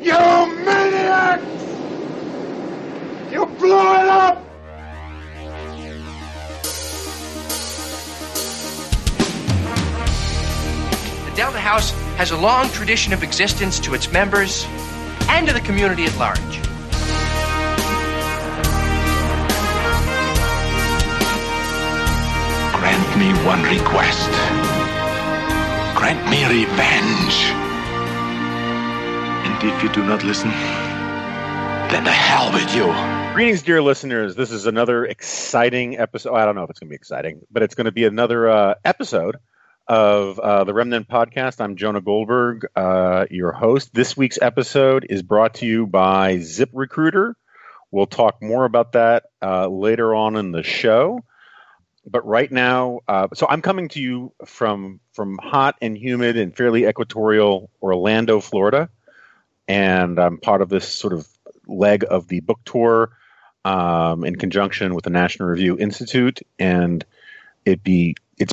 You maniacs! You blew it up! The Delta House has a long tradition of existence to its members and to the community at large. Grant me one request. Grant me revenge. And if you do not listen, then the hell with you. Greetings, dear listeners. This is another exciting episode. I don't know if it's going to be exciting, but it's going to be another episode of the Remnant Podcast. I'm Jonah Goldberg, your host. This week's episode is brought to you by ZipRecruiter. We'll talk more about that later on in the show. But right now, so I'm coming to you from hot and humid and fairly equatorial Orlando, Florida. And I'm part of this sort of leg of the book tour in conjunction with the National Review Institute. And it's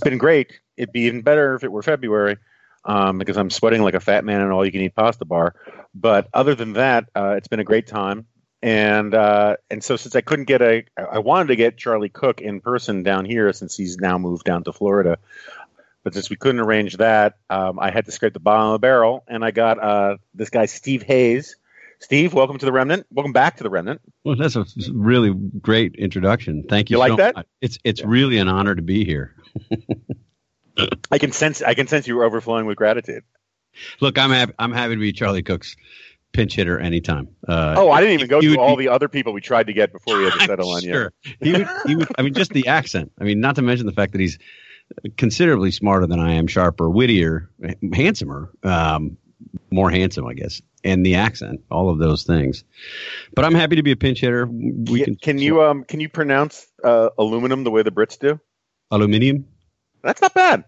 been great. It'd be even better if it were February because I'm sweating like a fat man in an all-you-can-eat pasta bar. But other than that, it's been a great time. And so since I couldn't get I wanted to get Charlie Cook in person down here since he's now moved down to Florida, but since we couldn't arrange that, I had to scrape the bottom of the barrel, and I got this guy Steve Hayes. Steve, welcome to the Remnant. Welcome back to the Remnant. Well, that's a really great introduction. Thank you. You like that? It's really an honor to be here. I can sense you were overflowing with gratitude. Look, I'm happy to be Charlie Cook's pinch hitter anytime. I didn't even go through all the other people we tried to get before we had to settle on you. Sure. He would. I mean, just the accent. I mean, not to mention the fact that he's considerably smarter than I am, sharper, wittier, handsomer, more handsome, I guess, and the accent, all of those things. But I'm happy to be a pinch hitter. Can you pronounce aluminum the way the Brits do? Aluminium. That's not bad.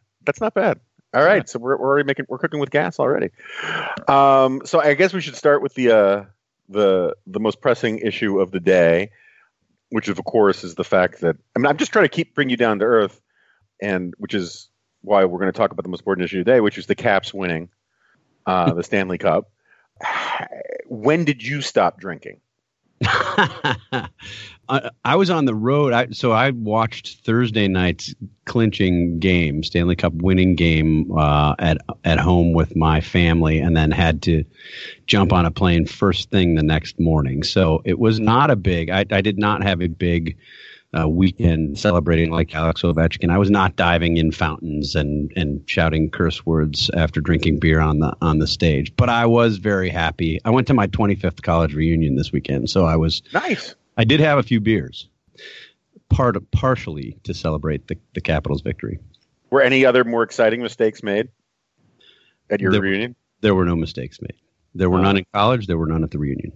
All right, so we're already we're cooking with gas already. So I guess we should start with the most pressing issue of the day, which of course is the fact that I'm just trying to bring you down to earth, and which is why we're going to talk about the most important issue today, which is the Caps winning the Stanley Cup. When did you stop drinking? I was on the road, so I watched Thursday night's clinching game, Stanley Cup winning game at home with my family, and then had to jump on a plane first thing the next morning. So it was not a big. I did not have a big weekend celebrating like Alex Ovechkin. I was not diving in fountains and shouting curse words after drinking beer on the stage. But I was very happy. I went to my 25th college reunion this weekend, so I was nice. I did have a few beers, partially to celebrate the Capitals' victory. Were any other more exciting mistakes made at your reunion? There were no mistakes made. There were none in college. There were none at the reunion.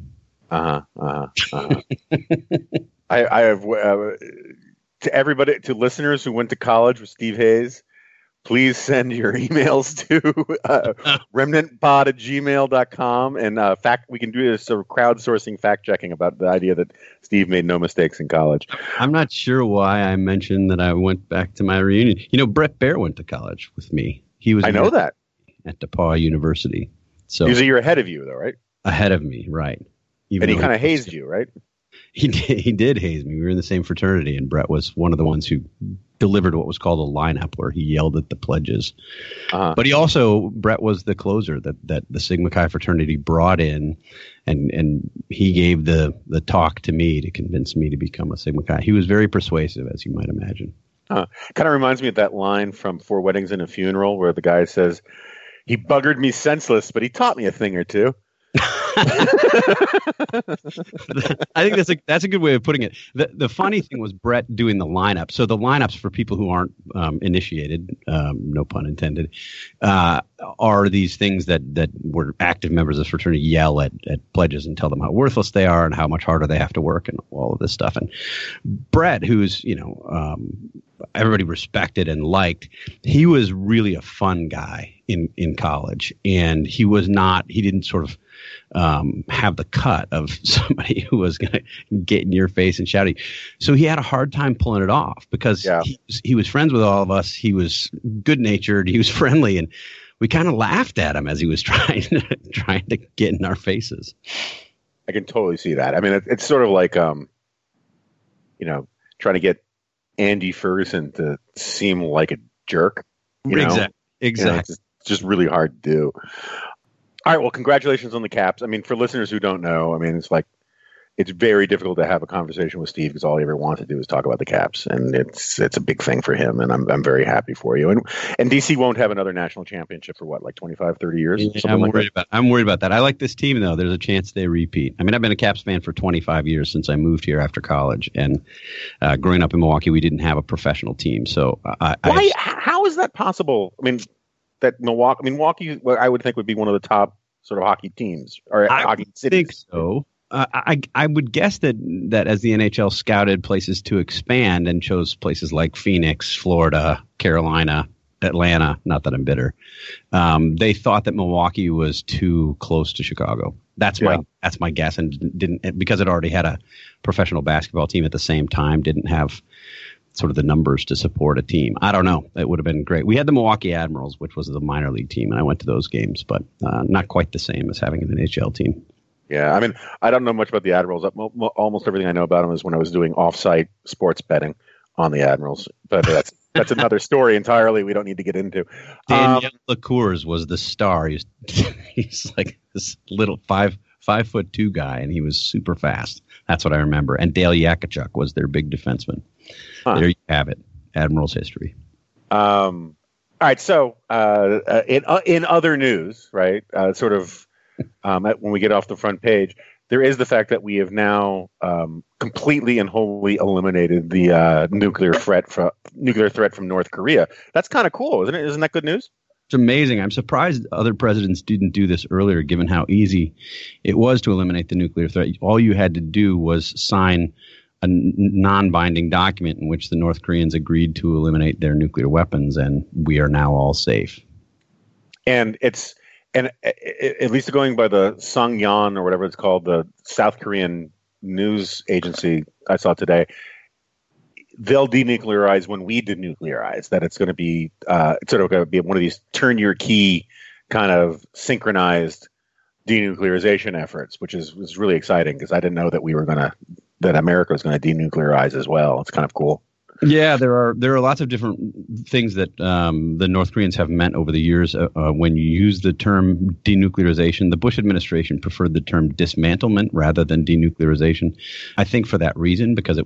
I have to everybody, to listeners who went to college with Steve Hayes, please send your emails to remnantpod@gmail.com. And we can do this sort of crowdsourcing fact checking about the idea that Steve made no mistakes in college. I'm not sure why I mentioned that I went back to my reunion. You know, Brett Baier went to college with me. At DePauw University. So usually you're ahead of you, though, right? Ahead of me, right. Even and he kind of hazed you, right? He did haze me. We were in the same fraternity, and Brett was one of the ones who delivered what was called a lineup, where he yelled at the pledges. But Brett was the closer that the Sigma Chi fraternity brought in, and he gave the talk to me to convince me to become a Sigma Chi. He was very persuasive, as you might imagine. Kind of reminds me of that line from Four Weddings and a Funeral, where the guy says, "He buggered me senseless, but he taught me a thing or two." I think that's a good way of putting it. The funny thing was Brett doing the lineup. So the lineups, for people who aren't initiated, no pun intended, are these things that were active members of the fraternity yell at pledges and tell them how worthless they are and how much harder they have to work and all of this stuff. And Brett, who's everybody respected and liked, he was really a fun guy in college, and he didn't sort of have the cut of somebody who was going to get in your face and shout at you. So he had a hard time pulling it off because he was friends with all of us. He was good natured. He was friendly. And we kind of laughed at him as he was trying to get in our faces. I can totally see that. I mean, it's sort of like, trying to get Andy Ferguson to seem like a jerk. Exactly. It's just really hard to do. All right. Well, congratulations on the Caps. I mean, for listeners who don't know, I mean, it's like, it's very difficult to have a conversation with Steve because all he ever wants to do is talk about the Caps, and it's a big thing for him. And I'm very happy for you. And DC won't have another national championship for what, like 25, 30 years? Yeah, I'm worried about that. I like this team though. There's a chance they repeat. I mean, I've been a Caps fan for 25 years since I moved here after college, and growing up in Milwaukee, we didn't have a professional team. So how is that possible? I mean, that Milwaukee, well, I would think would be one of the top sort of hockey teams or hockey cities. I think so. I would guess that as the NHL scouted places to expand and chose places like Phoenix, Florida, Carolina, Atlanta, not that I'm bitter, they thought that Milwaukee was too close to Chicago. That's my guess, and didn't, because it already had a professional basketball team at the same time, didn't have sort of the numbers to support a team. I don't know. It would have been great. We had the Milwaukee Admirals, which was the minor league team, and I went to those games, but not quite the same as having an NHL team. Yeah, I mean, I don't know much about the Admirals. Almost everything I know about them is when I was doing off-site sports betting on the Admirals. But that's another story entirely we don't need to get into. Daniel LaCours was the star. He's like this little 5'2" guy, and he was super fast. That's what I remember. And Dale Yakichuk was their big defenseman. Huh. There you have it, Admirals history. All right, so in other news, right, sort of, when we get off the front page, there is the fact that we have now completely and wholly eliminated the nuclear threat from North Korea. That's kind of cool, isn't it? Isn't that good news? It's amazing. I'm surprised other presidents didn't do this earlier, given how easy it was to eliminate the nuclear threat. All you had to do was sign a non-binding document in which the North Koreans agreed to eliminate their nuclear weapons, and we are now all safe. And at least going by the Sungyeon or whatever it's called, the South Korean news agency I saw today, they'll denuclearize when we denuclearize. That it's going to be one of these turn your key kind of synchronized denuclearization efforts, which was really exciting because I didn't know that that America was going to denuclearize as well. It's kind of cool. Yeah, there are lots of different things that the North Koreans have meant over the years. When you use the term denuclearization, the Bush administration preferred the term dismantlement rather than denuclearization. I think for that reason, because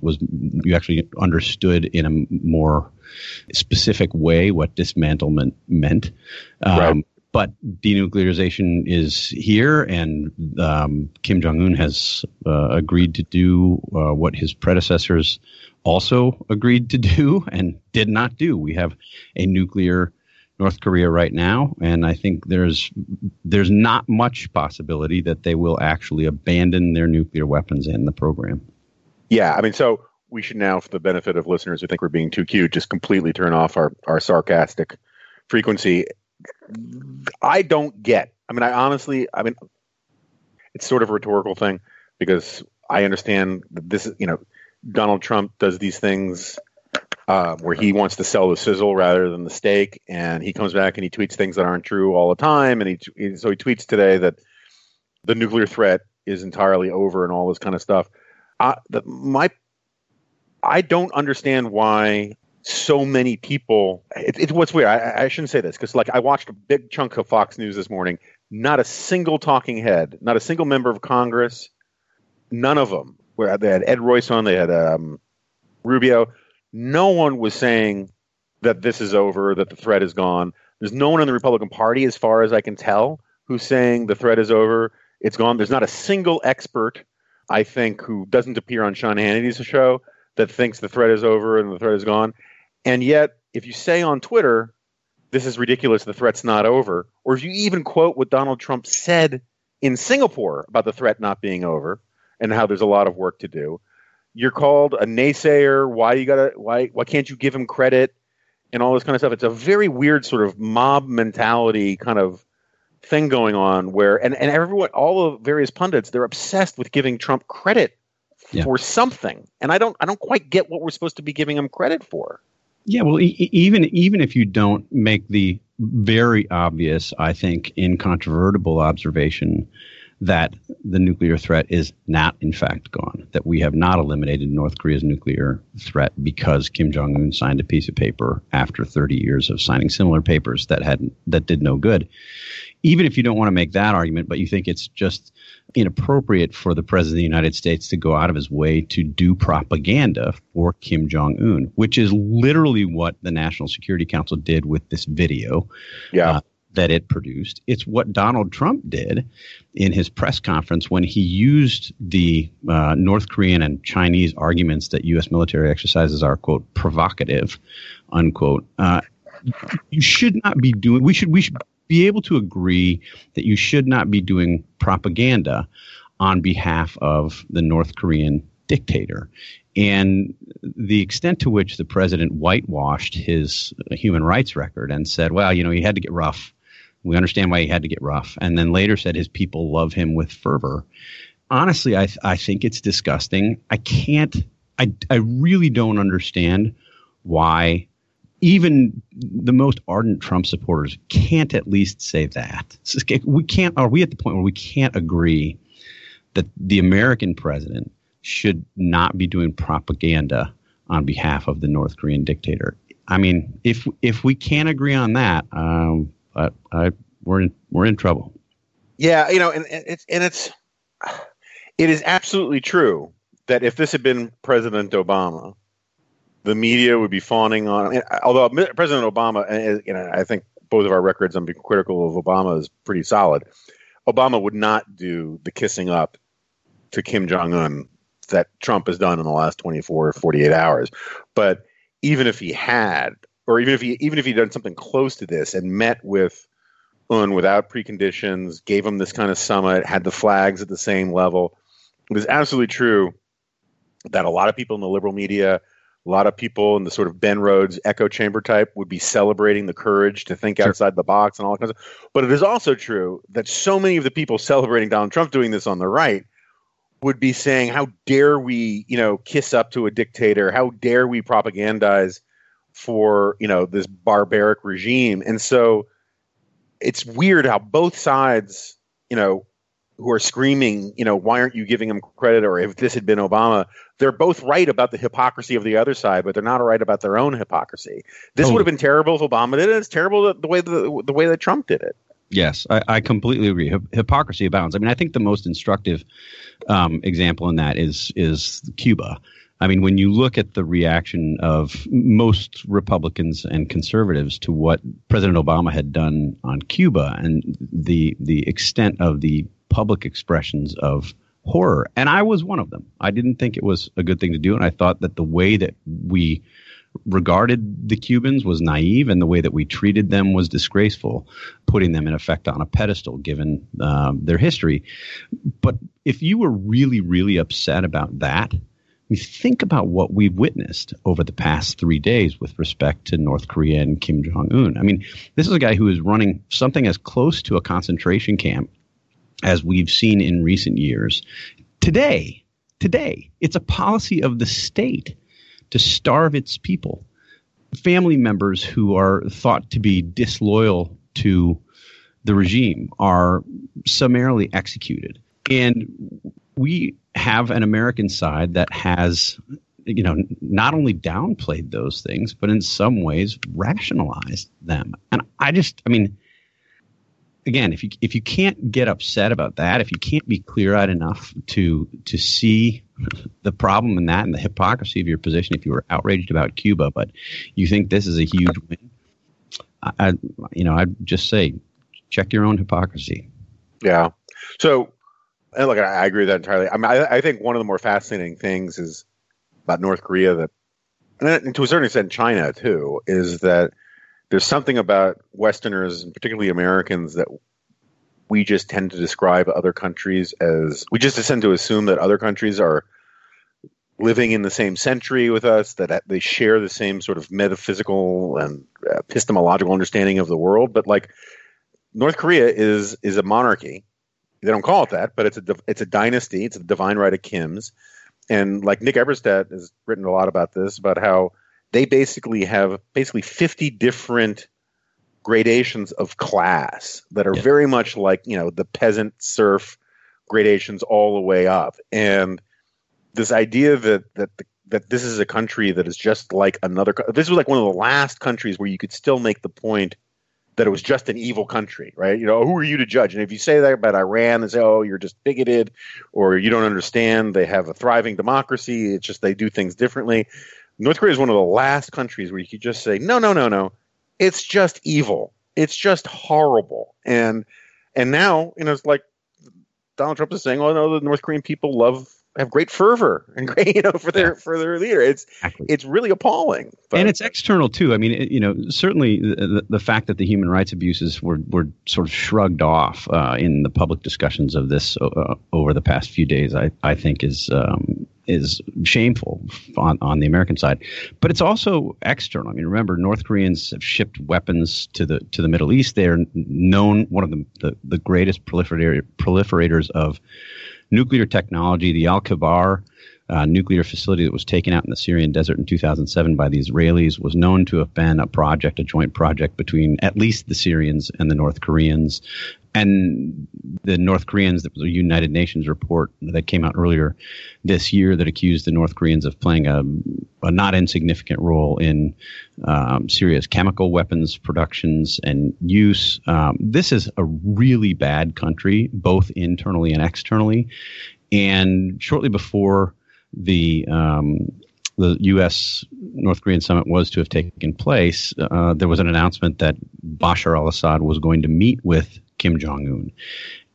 you actually understood in a more specific way what dismantlement meant. Right. But denuclearization is here, and Kim Jong-un has agreed to do what his predecessors also agreed to do and did not do. We have a nuclear North Korea right now, and I think there's not much possibility that they will actually abandon their nuclear weapons in the program. Yeah, I mean, so we should now, for the benefit of listeners who think we're being too cute, just completely turn off our sarcastic frequency. I honestly, it's sort of a rhetorical thing because I understand that this is, Donald Trump does these things where he wants to sell the sizzle rather than the steak, and he comes back and he tweets things that aren't true all the time. And so he tweets today that the nuclear threat is entirely over and all this kind of stuff. I don't understand why so many people. It's what's weird. I shouldn't say this because, like, I watched a big chunk of Fox News this morning. Not a single talking head, not a single member of Congress, none of them. Where they had Ed Royce on, they had Rubio. No one was saying that this is over, that the threat is gone. There's no one in the Republican Party, as far as I can tell, who's saying the threat is over, it's gone. There's not a single expert, I think, who doesn't appear on Sean Hannity's show that thinks the threat is over and the threat is gone. And yet, if you say on Twitter, this is ridiculous, the threat's not over, or if you even quote what Donald Trump said in Singapore about the threat not being over, and how there's a lot of work to do, you're called a naysayer. Why can't you give him credit and all this kind of stuff? It's a very weird sort of mob mentality kind of thing going on where, and everyone, all the various pundits, they're obsessed with giving Trump credit for something. And I don't quite get what we're supposed to be giving him credit for. Yeah. Well, even if you don't make the very obvious, I think, incontrovertible observation that the nuclear threat is not, in fact, gone, that we have not eliminated North Korea's nuclear threat because Kim Jong-un signed a piece of paper after 30 years of signing similar papers that did no good. Even if you don't want to make that argument, but you think it's just inappropriate for the president of the United States to go out of his way to do propaganda for Kim Jong-un, which is literally what the National Security Council did with this video. Yeah. That it produced. It's what Donald Trump did in his press conference when he used the North Korean and Chinese arguments that U.S. military exercises are, quote, provocative, unquote. You should not be doing, we should be able to agree that you should not be doing propaganda on behalf of the North Korean dictator. And the extent to which the president whitewashed his human rights record and said, well, you know, he had to get rough. We understand why he had to get rough. And then later said his people love him with fervor. Honestly, I think it's disgusting. I really don't understand why even the most ardent Trump supporters can't at least say that. Are we at the point where we can't agree that the American president should not be doing propaganda on behalf of the North Korean dictator? I mean, if we can't agree on that, we're in trouble. Yeah, you know, it is absolutely true that if this had been President Obama, the media would be fawning on. Although President Obama, you know, I think both of our records on being critical of Obama is pretty solid. Obama would not do the kissing up to Kim Jong-un that Trump has done in the last 24 or 48 hours. But even if he had, or even if he'd done something close to this and met with Un without preconditions, gave him this kind of summit, had the flags at the same level, it is absolutely true that a lot of people in the liberal media, a lot of people in the sort of Ben Rhodes echo chamber type would be celebrating the courage to think outside the box and all kinds of stuff. But it is also true that so many of the people celebrating Donald Trump doing this on the right would be saying, how dare we, you know, kiss up to a dictator? How dare we propagandize for, you know, this barbaric regime? And so it's weird how both sides, you know, who are screaming, you know, why aren't you giving him credit? Or if this had been Obama, they're both right about the hypocrisy of the other side, but they're not right about their own hypocrisy. This would have been terrible if Obama did it. It's terrible the way that Trump did it. Yes, I completely agree. Hypocrisy abounds. I mean, I think the most instructive example in that is Cuba. I mean, when you look at the reaction of most Republicans and conservatives to what President Obama had done on Cuba and the extent of the public expressions of horror, and I was one of them. I didn't think it was a good thing to do, and I thought that the way that we regarded the Cubans was naive, and the way that we treated them was disgraceful, putting them in effect on a pedestal given their history. But if you were really, really upset about that, you think about what we've witnessed over the past 3 days with respect to North Korea and Kim Jong-un. I mean, this is a guy who is running something as close to a concentration camp as we've seen in recent years. Today, it's a policy of the state to starve its people. Family members who are thought to be disloyal to the regime are summarily executed. And we have an American side that has, you know, not only downplayed those things, but in some ways rationalized them. And again, if you can't get upset about that, if you can't be clear-eyed enough to see the problem in that and the hypocrisy of your position, if you were outraged about Cuba, but you think this is a huge win, I'd just say check your own hypocrisy. Yeah. So, and look, I agree with that entirely. I mean, I think one of the more fascinating things is about North Korea that, and to a certain extent, China too, is that there's something about Westerners, and particularly Americans, that we just tend to describe other countries as – we just tend to assume that other countries are living in the same century with us, that they share the same sort of metaphysical and epistemological understanding of the world. But, like, North Korea is a monarchy. They don't call it that, but it's a dynasty. It's a divine right of Kim's. And, like, Nick Eberstadt has written a lot about this, about how – they basically have 50 different gradations of class that are very much like, you know, the peasant serf gradations all the way up. And this idea that this is a country that is just like another – this was like one of the last countries where you could still make the point that it was just an evil country, right? You know, who are you to judge? And if you say that about Iran, they say, oh, you're just bigoted or you don't understand. They have a thriving democracy. It's just they do things differently. North Korea is one of the last countries where you could just say, no. It's just evil. It's just horrible. And now, you know, it's like Donald Trump is saying, oh, no, the North Korean people have great fervor and great, you know, for their leader. It's really appalling. But. And it's external too. I mean, certainly the fact that the human rights abuses were sort of shrugged off in the public discussions of this over the past few days, I think is shameful on the American side, but it's also external. I mean, remember, North Koreans have shipped weapons to the Middle East. They're known one of the greatest proliferators of nuclear technology. The Al-Khobar nuclear facility that was taken out in the Syrian desert in 2007 by the Israelis was known to have been a joint project between at least the Syrians and the North Koreans. And the North Koreans, that was a United Nations report that came out earlier this year that accused the North Koreans of playing a not insignificant role in Syria's chemical weapons productions and use. This is a really bad country, both internally and externally. And shortly before the U.S.-North Korean summit was to have taken place, there was an announcement that Bashar al-Assad was going to meet with Kim Jong-un.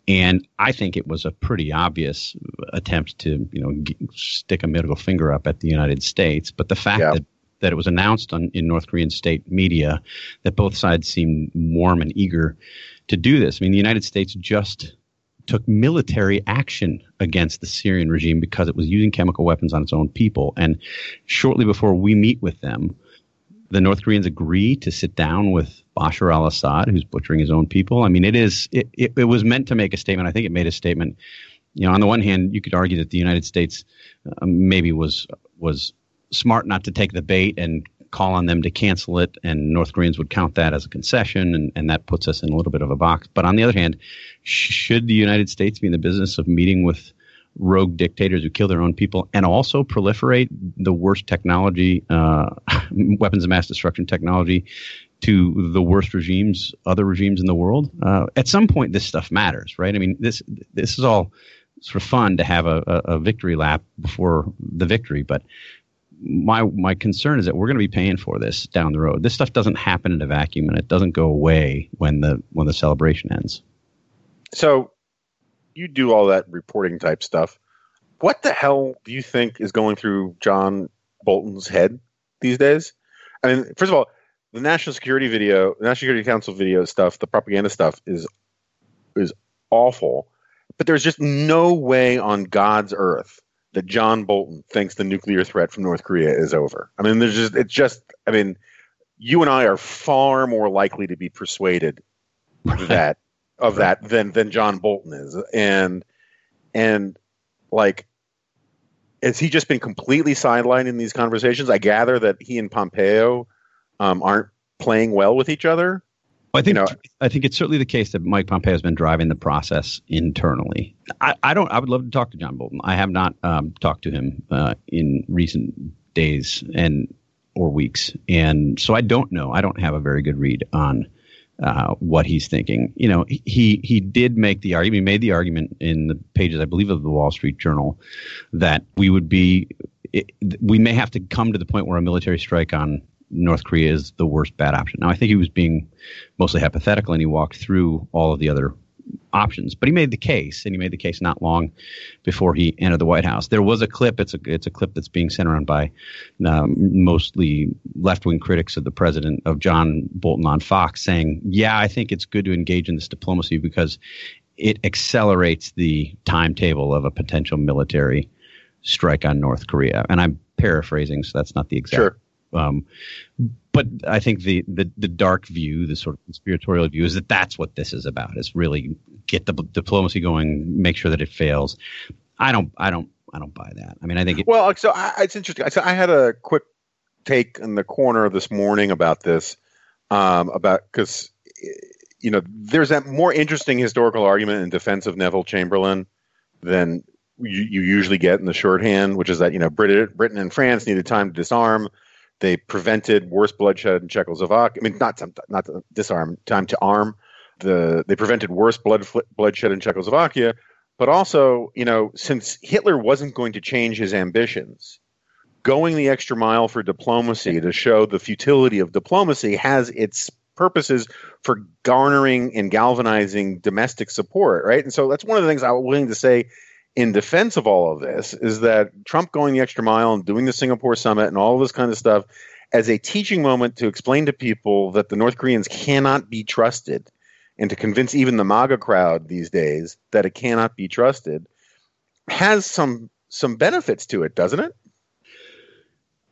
And I think it was a pretty obvious attempt to, you know, stick a middle finger up at the United States. But the fact that it was announced in North Korean state media that both sides seemed warm and eager to do this. I mean, the United States just took military action against the Syrian regime because it was using chemical weapons on its own people. And shortly before we meet with them, the North Koreans agree to sit down with Bashar al-Assad, who's butchering his own people. I mean, it was meant to make a statement. I think it made a statement. You know, on the one hand, you could argue that the United States maybe was smart not to take the bait and call on them to cancel it, and North Koreans would count that as a concession, and that puts us in a little bit of a box. But on the other hand, should the United States be in the business of meeting with rogue dictators who kill their own people and also proliferate the worst technology, weapons of mass destruction technology, to the worst regimes, other regimes in the world? At some point, this stuff matters, right? I mean, this is all sort of fun to have a victory lap before the victory, but my concern is that we're going to be paying for this down the road. This stuff doesn't happen in a vacuum, and it doesn't go away when the celebration ends. So you do all that reporting type stuff. What the hell do you think is going through John Bolton's head these days? I mean, first of all, the National Security Council video stuff, the propaganda stuff is awful, but there's just no way on God's earth that John Bolton thinks the nuclear threat from North Korea is over. I mean, you and I are far more likely to be persuaded than John Bolton is. And like, has he just been completely sidelined in these conversations? I gather that he and Pompeo aren't playing well with each other. Well, I think it's certainly the case that Mike Pompeo has been driving the process internally. I would love to talk to John Bolton. I have not talked to him in recent days or weeks, and so I don't know. I don't have a very good read on what he's thinking. You know, he did make the argument. He made the argument in the pages, I believe, of the Wall Street Journal that we may have to come to the point where a military strike on North Korea is the worst bad option. Now, I think he was being mostly hypothetical, and he walked through all of the other options. But he made the case, and he made the case not long before he entered the White House. There was a clip. It's a clip that's being sent around by mostly left-wing critics of the president, of John Bolton on Fox, saying, yeah, I think it's good to engage in this diplomacy because it accelerates the timetable of a potential military strike on North Korea. And I'm paraphrasing, so that's not the exact. Sure. But I think the dark view, the sort of conspiratorial view, is that that's what this is about. Is really get the diplomacy going, make sure that it fails. I don't buy that. I mean, I think it's interesting. So I had a quick take in the corner this morning about this, because you know, there's that more interesting historical argument in defense of Neville Chamberlain than you usually get in the shorthand, which is that, you know, Britain and France needed time to disarm. They prevented worse bloodshed in Czechoslovakia. I mean, not to disarm, time to arm. They prevented worse bloodshed in Czechoslovakia. But also, you know, since Hitler wasn't going to change his ambitions, going the extra mile for diplomacy to show the futility of diplomacy has its purposes for garnering and galvanizing domestic support, right? And so that's one of the things I'm willing to say in defense of all of this is that Trump going the extra mile and doing the Singapore summit and all this kind of stuff as a teaching moment to explain to people that the North Koreans cannot be trusted, and to convince even the MAGA crowd these days that it cannot be trusted, has some benefits to it, doesn't it?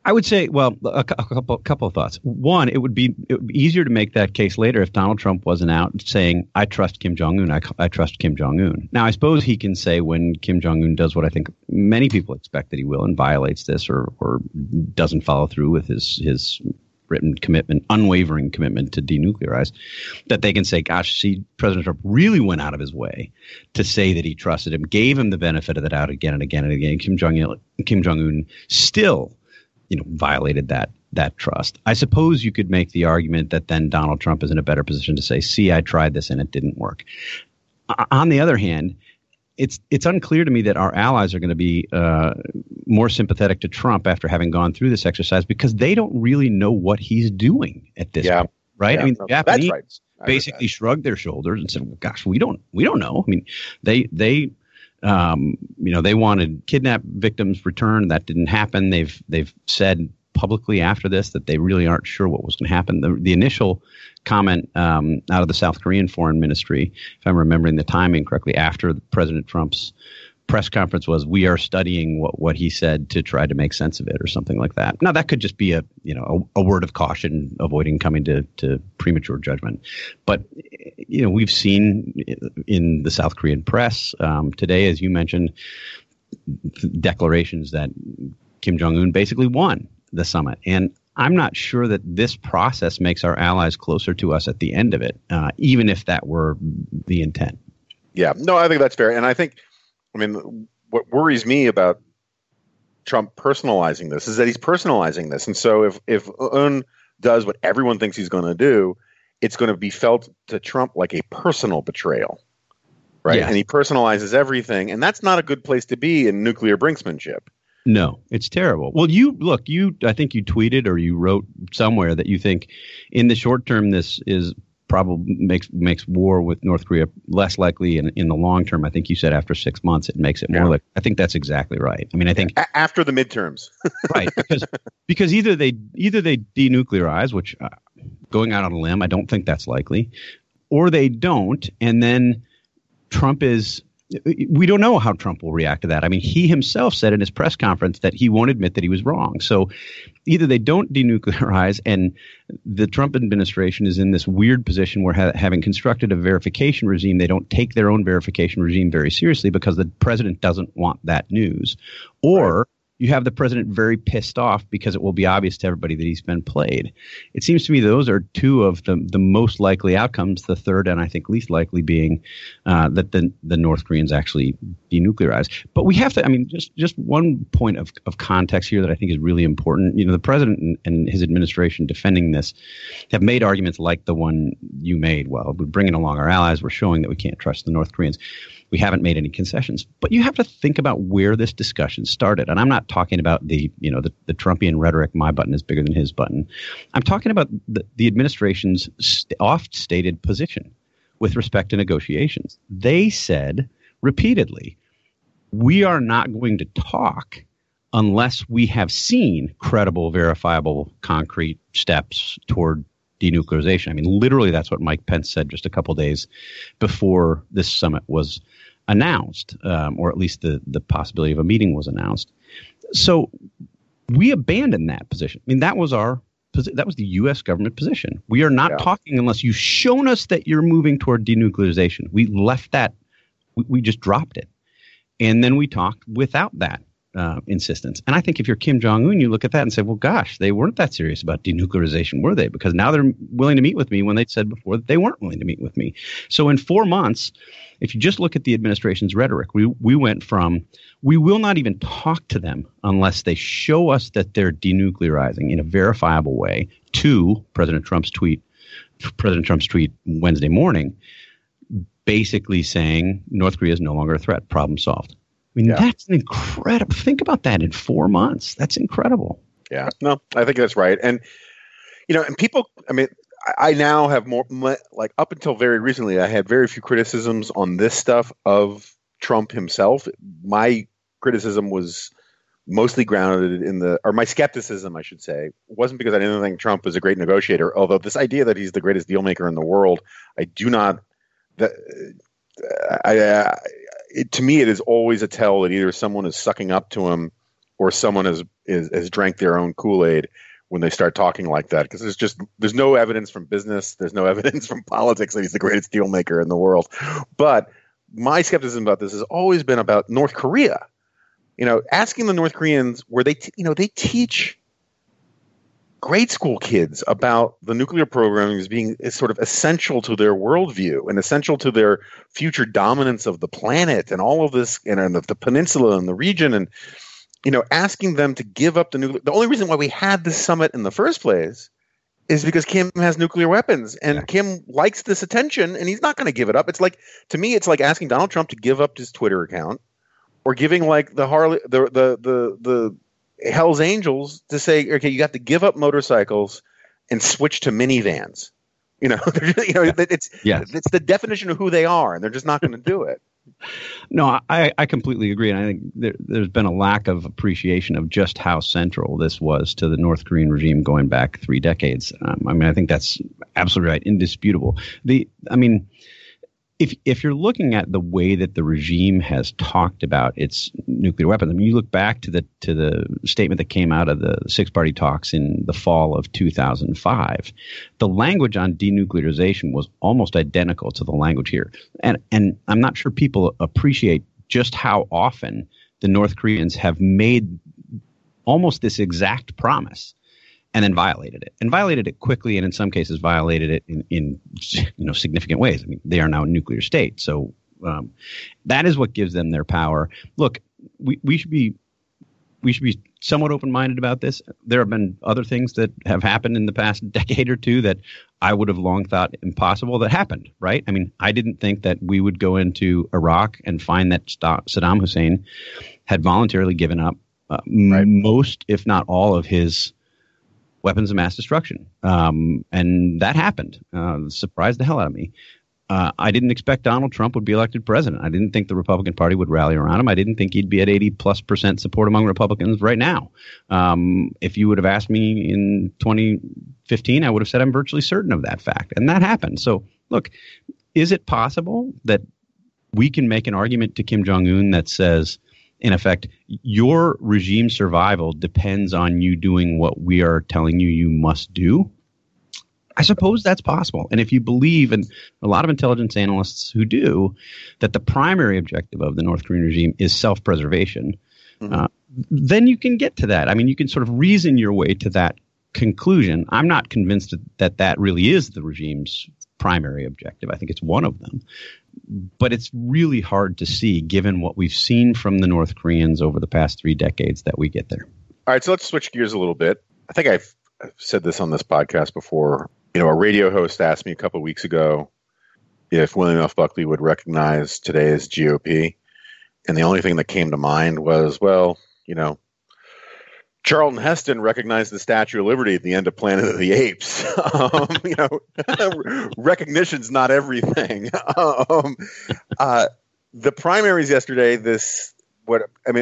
I would say, well, a couple of thoughts. One, it would be easier to make that case later if Donald Trump wasn't out saying, I trust Kim Jong-un, I trust Kim Jong-un. Now, I suppose he can say when Kim Jong-un does what I think many people expect that he will and violates this or doesn't follow through with his written commitment, unwavering commitment to denuclearize, that they can say, gosh, see, President Trump really went out of his way to say that he trusted him, gave him the benefit of the doubt again and again and again. Kim Jong-un still, you know, violated that trust. I suppose you could make the argument that then Donald Trump is in a better position to say, see, I tried this and it didn't work. On the other hand, it's unclear to me that our allies are going to be more sympathetic to Trump after having gone through this exercise, because they don't really know what he's doing at this point, right? Yeah, I mean, the Japanese basically shrugged their shoulders and said, well, gosh, we don't know. I mean, they you know, they wanted kidnap victims returned. That didn't happen. They've said publicly after this that they really aren't sure what was going to happen. The initial comment out of the South Korean foreign ministry, if I'm remembering the timing correctly, after President Trump's press conference was, we are studying what he said to try to make sense of it, or something like that. Now, that could just be a word of caution, avoiding coming to premature judgment. But, you know, we've seen in the South Korean press today, as you mentioned, declarations that Kim Jong-un basically won the summit. And I'm not sure that this process makes our allies closer to us at the end of it, even if that were the intent. Yeah, no, I think that's fair. And I think, I mean, what worries me about Trump personalizing this is that he's personalizing this. And so if Un does what everyone thinks he's going to do, it's going to be felt to Trump like a personal betrayal, right? Yeah. And he personalizes everything. And that's not a good place to be in nuclear brinksmanship. No, it's terrible. Well, I think you tweeted or you wrote somewhere that you think in the short term, this is probably makes war with North Korea less likely. And in the long term, I think you said after 6 months, it makes it more likely. I think that's exactly right. I mean, I think after the midterms. Right. Because either they denuclearize, which going out on a limb, I don't think that's likely, or they don't. And then Trump is. We don't know how Trump will react to that. I mean, he himself said in his press conference that he won't admit that he was wrong. So either they don't denuclearize, and the Trump administration is in this weird position where having constructed a verification regime, they don't take their own verification regime very seriously because the president doesn't want that news. Or you have the president very pissed off because it will be obvious to everybody that he's been played. It seems to me those are two of the most likely outcomes, the third and I think least likely being that the North Koreans actually denuclearize. But we have to, I mean, just one point of context here that I think is really important. You know, the president and his administration defending this have made arguments like the one you made. Well, we're bringing along our allies. We're showing that we can't trust the North Koreans. We haven't made any concessions. But you have to think about where this discussion started. And I'm not talking about the Trumpian rhetoric, my button is bigger than his button. I'm talking about the administration's oft-stated position with respect to negotiations. They said repeatedly, we are not going to talk unless we have seen credible, verifiable, concrete steps toward denuclearization. I mean, literally, that's what Mike Pence said just a couple days before this summit was announced, or at least the possibility of a meeting was announced. So we abandoned that position. I mean, that was the U.S. government position. We are not talking unless you've shown us that you're moving toward denuclearization. We left that. We just dropped it. And then we talked without that insistence. And I think if you're Kim Jong-un, you look at that and say, well, gosh, they weren't that serious about denuclearization, were they? Because now they're willing to meet with me when they said before that they weren't willing to meet with me. So in 4 months, if you just look at the administration's rhetoric, we went from, we will not even talk to them unless they show us that they're denuclearizing in a verifiable way, to President Trump's tweet Wednesday morning, basically saying North Korea is no longer a threat, problem solved. I mean, that's an incredible, think about that in 4 months. That's incredible. Yeah, no, I think that's right. And, you know, and people, I mean, I now have more, like up until very recently, I had very few criticisms on this stuff of Trump himself. My criticism was mostly grounded in my skepticism, I should say, wasn't because I didn't think Trump was a great negotiator. Although this idea that he's the greatest deal maker in the world, I do not, to me, it is always a tell that either someone is sucking up to him or someone has drank their own Kool-Aid when they start talking like that. Because there's no evidence from business. There's no evidence from politics that he's the greatest deal maker in the world. But my skepticism about this has always been about North Korea. You know, asking the North Koreans where they teach grade school kids about the nuclear program as being sort of essential to their worldview and essential to their future dominance of the planet and all of this, and the peninsula and the region, and, you know, asking them to give up the nuclear. The only reason why we had this summit in the first place is because Kim has nuclear weapons, and Kim likes this attention, and he's not going to give it up. It's like, to me, it's like asking Donald Trump to give up his Twitter account, or giving like the Hells Angels to say, okay, you got to give up motorcycles and switch to minivans. You know, it's the definition of who they are, and they're just not going to do it. No, I completely agree. And I think there's been a lack of appreciation of just how central this was to the North Korean regime going back 3 decades. I mean, I think that's absolutely right. Indisputable. If you're looking at the way that the regime has talked about its nuclear weapons, I mean, you look back to the statement that came out of the six-party talks in the fall of 2005. The language on denuclearization was almost identical to the language here, and I'm not sure people appreciate just how often the North Koreans have made almost this exact promise and then violated it quickly, and in some cases violated it in significant ways. I mean, they are now a nuclear state, so that is what gives them their power. Look, we should be somewhat open-minded about this. There have been other things that have happened in the past decade or two that I would have long thought impossible that happened, right? I mean, I didn't think that we would go into Iraq and find that Saddam Hussein had voluntarily given up most, if not all, of his weapons of mass destruction. And that happened. Surprised the hell out of me. I didn't expect Donald Trump would be elected president. I didn't think the Republican Party would rally around him. I didn't think he'd be at 80+% support among Republicans right now. If you would have asked me in 2015, I would have said I'm virtually certain of that fact. And that happened. So look, is it possible that we can make an argument to Kim Jong-un that says, in effect, your regime survival depends on you doing what we are telling you must do? I suppose that's possible. And if you believe, and a lot of intelligence analysts who do, that the primary objective of the North Korean regime is self-preservation, then you can get to that. I mean, you can sort of reason your way to that conclusion. I'm not convinced that really is the regime's primary objective. I think it's one of them. But it's really hard to see, given what we've seen from the North Koreans over the past 3 decades, that we get there. All right, so let's switch gears a little bit. I think I've said this on this podcast before. You know, a radio host asked me a couple of weeks ago if William F. Buckley would recognize today's GOP. And the only thing that came to mind was, well, you know, Charlton Heston recognized the Statue of Liberty at the end of Planet of the Apes. You know, recognition's not everything. The primaries yesterday. I'm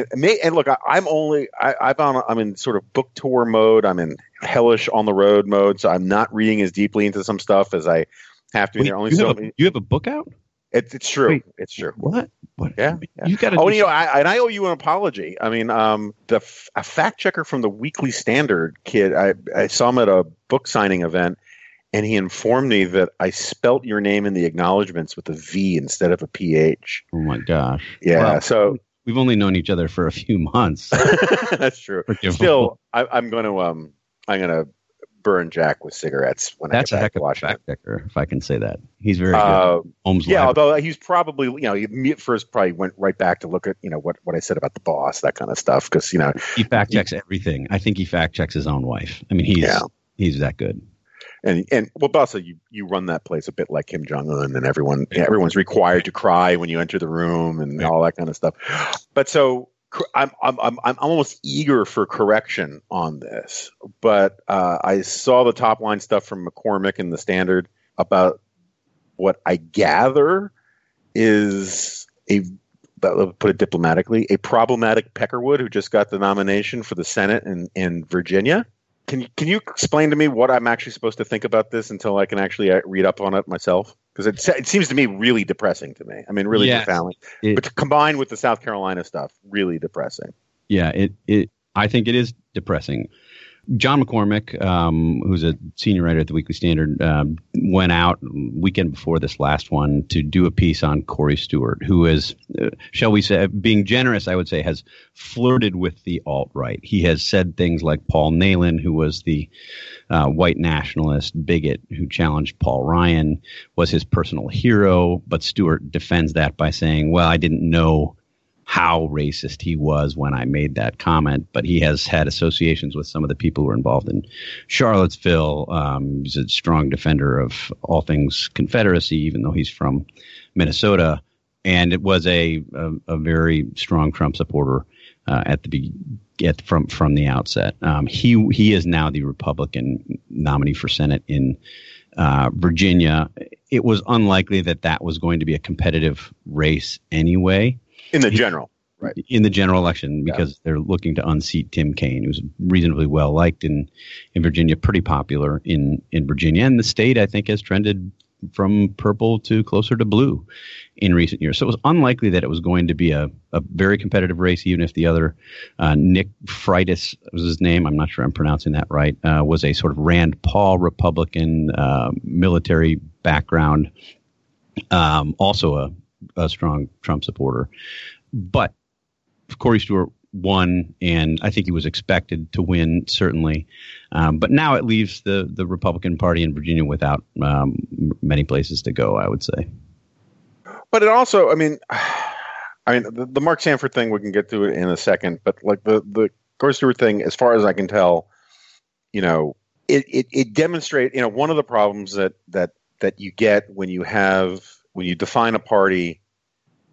in sort of book tour mode. I'm in hellish on the road mode, so I'm not reading as deeply into some stuff as I have to. You have a book out? It's true. Wait, it's true. What? Yeah. You got to. Oh, I owe you an apology. I mean, a fact checker from the Weekly Standard kid. I saw him at a book signing event, and he informed me that I spelt your name in the acknowledgments with a V instead of a PH. Oh my gosh. Yeah. Wow. So We've only known each other for a few months. That's true. Still, I'm going to burn Jack with cigarettes when that's I get back to Washington. That's a heck of a fact-checker, if I can say that. He's very good. Yeah, although he's probably, he at first probably went right back to look at, what I said about the boss, that kind of stuff. Because, he fact-checks everything. I think he fact-checks his own wife. I mean, he's that good. And well, also you run that place a bit like Kim Jong-un, and everyone's required to cry when you enter the room and all that kind of stuff. But so I'm almost eager for correction on this. But I saw the top line stuff from McCormick in the Standard about what I gather is I'll put it diplomatically, a problematic Peckerwood who just got the nomination for the Senate in Virginia. Can you explain to me what I'm actually supposed to think about this until I can actually read up on it myself? Because it seems to me really depressing to me. I mean, really profoundly. But combined with the South Carolina stuff, really depressing. Yeah, I think it is depressing. John McCormick, who's a senior writer at the Weekly Standard, went out weekend before this last one to do a piece on Corey Stewart, who is, shall we say, being generous, I would say, has flirted with the alt-right. He has said things like Paul Nehlen, who was the white nationalist bigot who challenged Paul Ryan, was his personal hero. But Stewart defends that by saying, well, I didn't know how racist he was when I made that comment, but he has had associations with some of the people who were involved in Charlottesville. He's a strong defender of all things Confederacy, even though he's from Minnesota, and it was a very strong Trump supporter from the outset. He is now the Republican nominee for Senate in Virginia. It was unlikely that was going to be a competitive race anyway. In the general, right? In the general election, because they're looking to unseat Tim Kaine, who's reasonably well liked in Virginia, pretty popular in Virginia. And the state, I think, has trended from purple to closer to blue in recent years. So it was unlikely that it was going to be a very competitive race, even if the other, Nick Freitas was his name, I'm not sure I'm pronouncing that right, was a sort of Rand Paul Republican, military background, also a strong Trump supporter. But Corey Stewart won, and I think he was expected to win, certainly. But now it leaves the Republican Party in Virginia without many places to go, I would say. But it also, I mean, the Mark Sanford thing, we can get to it in a second, but like the Corey Stewart thing, as far as I can tell, it demonstrates, one of the problems that you get when you define a party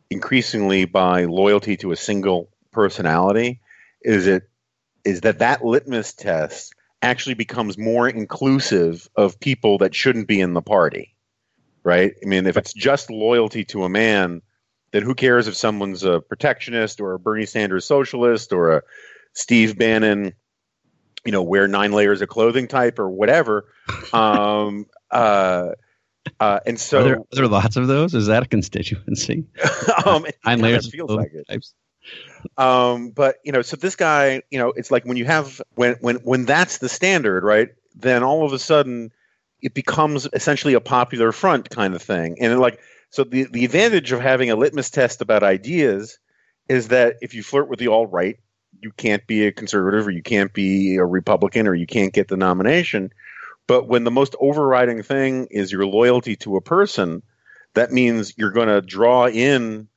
increasingly by loyalty to a single personality, is that litmus test actually becomes more inclusive of people that shouldn't be in the party, right? I mean, if it's just loyalty to a man, then who cares if someone's a protectionist or a Bernie Sanders socialist or a Steve Bannon, wear 9 layers of clothing type or whatever. And so are there lots of those? Is that a constituency? It feels like it. Types. But so this guy, it's like when you have when that's the standard, right? Then all of a sudden it becomes essentially a popular front kind of thing. And the advantage of having a litmus test about ideas is that if you flirt with the all right, you can't be a conservative or you can't be a Republican or you can't get the nomination. But when the most overriding thing is your loyalty to a person, that means you're going to draw in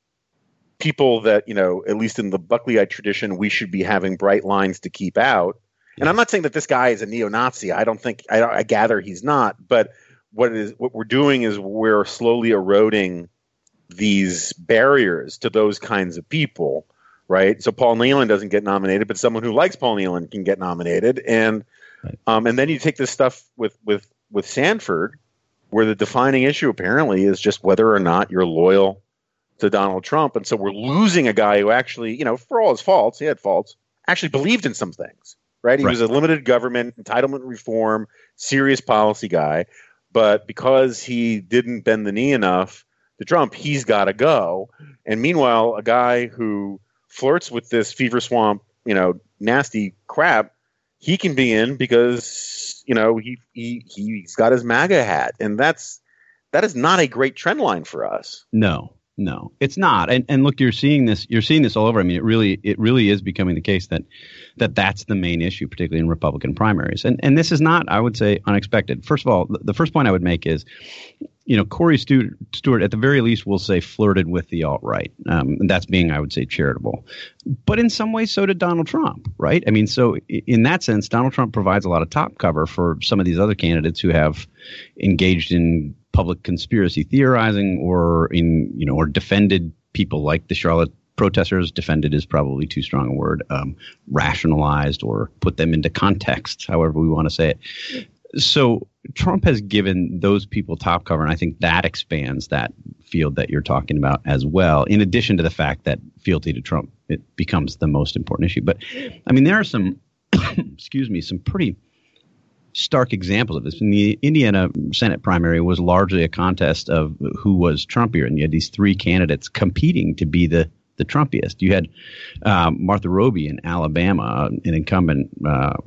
people that, at least in the Buckleyite tradition, we should be having bright lines to keep out. Yeah. And I'm not saying that this guy is a neo-Nazi. I gather he's not. But what we're doing is we're slowly eroding these barriers to those kinds of people, right? So Paul Nehlen doesn't get nominated, but someone who likes Paul Nehlen can get nominated. And right. And then you take this stuff with Sanford, where the defining issue apparently is just whether or not you're loyal to Donald Trump. And so we're losing a guy who actually, for all his faults, he had faults, actually believed in some things, right? He was a limited government, entitlement reform, serious policy guy. But because he didn't bend the knee enough to Trump, he's got to go. And meanwhile, a guy who flirts with this fever swamp, nasty crap, he can be in because, he's got his MAGA hat. And that is not a great trend line for us. No, No, it's not. And look, you're seeing this all over. I mean, it really is becoming the case that's the main issue, particularly in Republican primaries. And this is not, I would say, unexpected. First of all, the first point I would make is, you know, Corey Stewart, at the very least, will say flirted with the alt-right. And that's being, I would say, charitable. But in some ways, so did Donald Trump, right? I mean, so in that sense, Donald Trump provides a lot of top cover for some of these other candidates who have engaged in public conspiracy theorizing or defended people like the Charlotte protesters. Defended is probably too strong a word, rationalized or put them into context, however we want to say it. So Trump has given those people top cover, and I think that expands that field that you're talking about as well, in addition to the fact that fealty to Trump, it becomes the most important issue. But I mean, there are some, excuse me, some pretty stark examples of this. In the Indiana Senate primary was largely a contest of who was Trumpier, and you had these three candidates competing to be the Trumpiest. You had Martha Roby in Alabama, an incumbent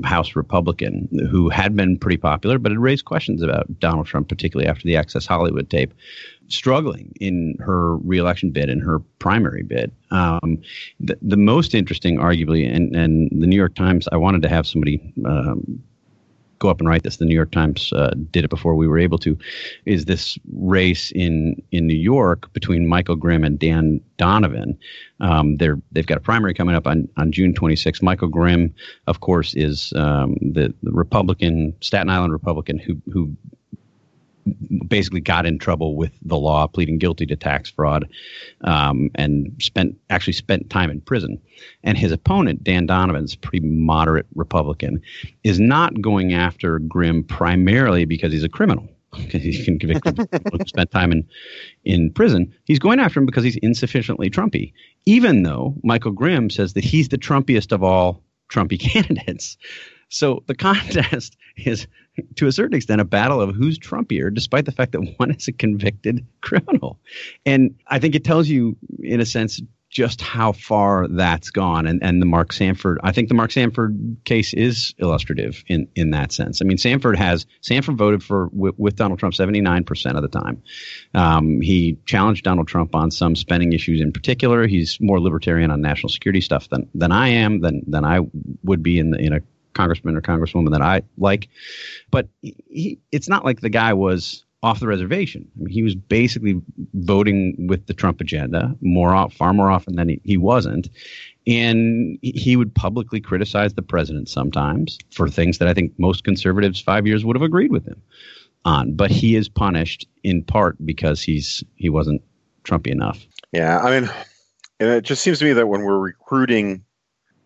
House Republican who had been pretty popular, but had raised questions about Donald Trump, particularly after the Access Hollywood tape, struggling in her reelection bid and her primary bid. The most interesting, arguably, and the New York Times, I wanted to have somebody go up and write this. The New York Times did it before we were able to, is this race in New York between Michael Grimm and Dan Donovan. They've got a primary coming up on June 26th. Michael Grimm, of course, is the Republican, Staten Island Republican who basically got in trouble with the law, pleading guilty to tax fraud, and spent time in prison. And his opponent, Dan Donovan's pretty moderate Republican, is not going after Grimm primarily because he's a criminal, because he's been convicted, spent time in prison. He's going after him because he's insufficiently Trumpy, even though Michael Grimm says that he's the Trumpiest of all Trumpy candidates. So the contest is, to a certain extent, a battle of who's Trumpier, despite the fact that one is a convicted criminal. And I think it tells you, in a sense, just how far that's gone. And the Mark Sanford, I think the Mark Sanford case is illustrative in that sense. I mean, Sanford voted with Donald Trump 79% of the time. He challenged Donald Trump on some spending issues in particular. He's more libertarian on national security stuff than I am, than I would be in a congressman or congresswoman that I like. But it's not like the guy was off the reservation. I mean, he was basically voting with the Trump agenda far more often than he wasn't. And he would publicly criticize the president sometimes for things that I think most conservatives 5 years would have agreed with him on. But he is punished in part because he wasn't Trumpy enough. Yeah, I mean, and it just seems to me that when we're recruiting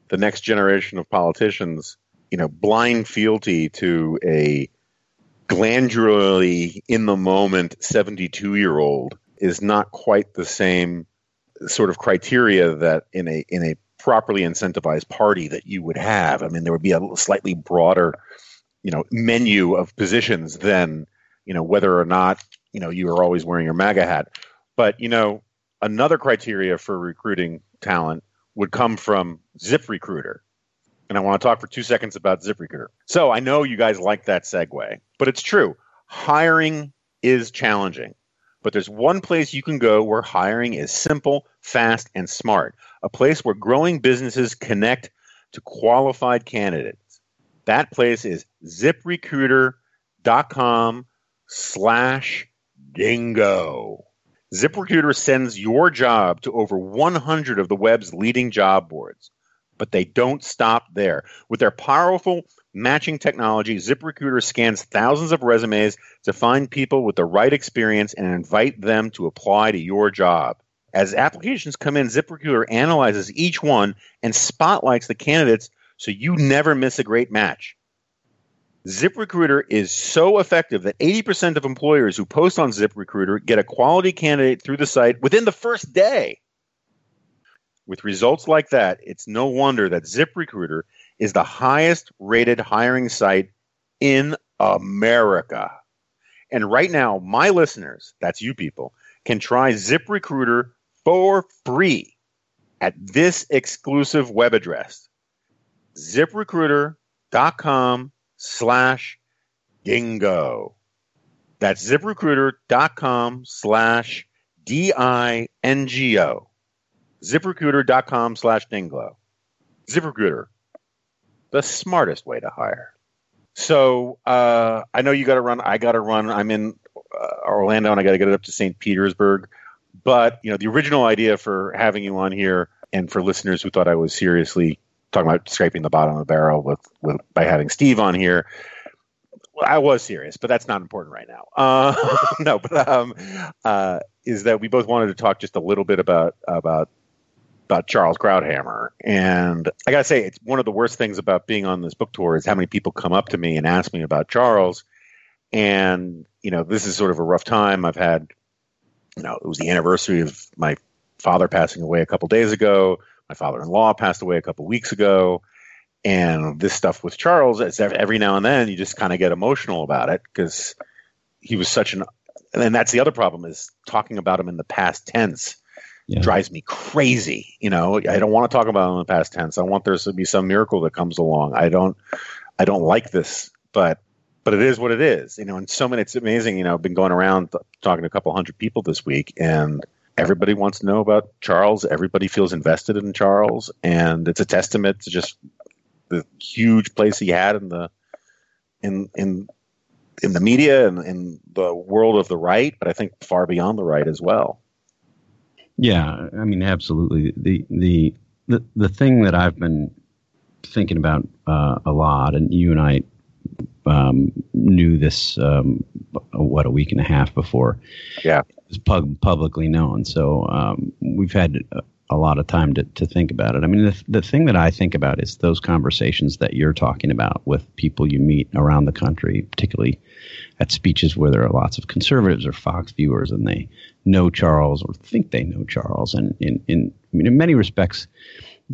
the next generation of politicians, you know, blind fealty to a glandularly in the moment 72-year-old is not quite the same sort of criteria that in a properly incentivized party that you would have. I mean, there would be a slightly broader, you know, menu of positions than, you know, whether or not, you know, you are always wearing your MAGA hat. But, you know, another criteria for recruiting talent would come from ZipRecruiter. And I want to talk for 2 seconds about ZipRecruiter. So I know you guys like that segue, but it's true. Hiring is challenging, but there's one place you can go where hiring is simple, fast, and smart. A place where growing businesses connect to qualified candidates. That place is ZipRecruiter.com/dingo. ZipRecruiter sends your job to over 100 of the web's leading job boards. But they don't stop there. With their powerful matching technology, ZipRecruiter scans thousands of resumes to find people with the right experience and invite them to apply to your job. As applications come in, ZipRecruiter analyzes each one and spotlights the candidates so you never miss a great match. ZipRecruiter is so effective that 80% of employers who post on ZipRecruiter get a quality candidate through the site within the first day. With results like that, it's no wonder that ZipRecruiter is the highest-rated hiring site in America. And right now, my listeners, that's you people, can try ZipRecruiter for free at this exclusive web address, ZipRecruiter.com/dingo. That's ZipRecruiter.com/dingo. DINGO. ZipRecruiter.com/Dinglo. ZipRecruiter, the smartest way to hire. So I know you got to run. I got to run. I'm in Orlando, and I got to get it up to St. Petersburg. But you know, the original idea for having you on here, and for listeners who thought I was seriously talking about scraping the bottom of the barrel with by having Steve on here, well, I was serious, but that's not important right now. No, but is that we both wanted to talk just a little bit about Charles Krauthammer. And I got to say, it's one of the worst things about being on this book tour is how many people come up to me and ask me about Charles. And, you know, this is sort of a rough time. I've had, you know, it was the anniversary of my father passing away a couple days ago. My father-in-law passed away a couple weeks ago. And this stuff with Charles, it's every now and then you just kind of get emotional about it because he was such an, and that's the other problem is talking about him in the past tense. Yeah. Drives me crazy. You know, I don't want to talk about it in the past tense. I want there to be some miracle that comes along. I don't like this, but it is what it is, you know, and so many, it's amazing, you know, I've been going around talking to a couple hundred people this week and everybody wants to know about Charles. Everybody feels invested in Charles, and it's a testament to just the huge place he had in the, in the media and in the world of the right, but I think far beyond the right as well. Yeah, I mean, absolutely. The thing that I've been thinking about a lot, and you and I knew this, a week and a half before. Yeah. It was publicly known. So we've had a lot of time to think about it. I mean, the thing that I think about is those conversations that you're talking about with people you meet around the country, particularly at speeches where there are lots of conservatives or Fox viewers, and they know Charles or think they know Charles. And I mean, in many respects,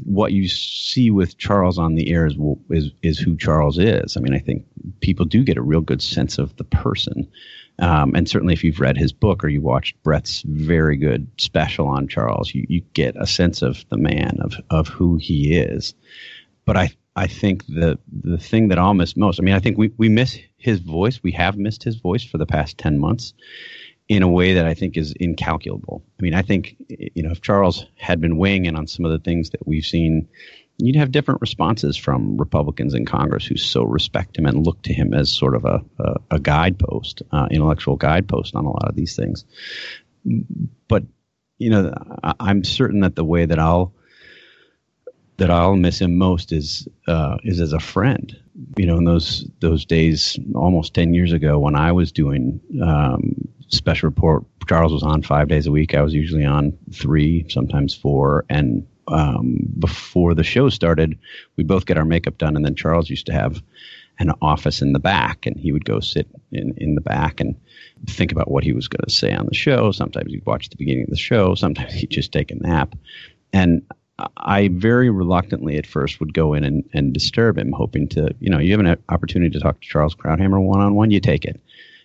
what you see with Charles on the air is who Charles is. I mean, I think people do get a real good sense of the person. And certainly if you've read his book or you watched Brett's very good special on Charles, you get a sense of the man, of who he is. But I think the thing that I'll miss most, I mean, I think we miss his voice. We have missed his voice for the past 10 months in a way that I think is incalculable. I mean, I think, you know, if Charles had been weighing in on some of the things that we've seen, you'd have different responses from Republicans in Congress who so respect him and look to him as sort of a guidepost, intellectual guidepost on a lot of these things. But, you know, I'm certain that the way that I'll miss him most is as a friend. You know, in those days, almost 10 years ago, when I was doing special report, Charles was on 5 days a week. I was usually on 3, sometimes 4. And before the show started, we both get our makeup done. And then Charles used to have an office in the back, and he would go sit in the back and think about what he was going to say on the show. Sometimes he'd watch the beginning of the show. Sometimes he'd just take a nap. And I very reluctantly at first would go in and disturb him, hoping to, you know, you have an opportunity to talk to Charles Krauthammer one-on-one, you take it.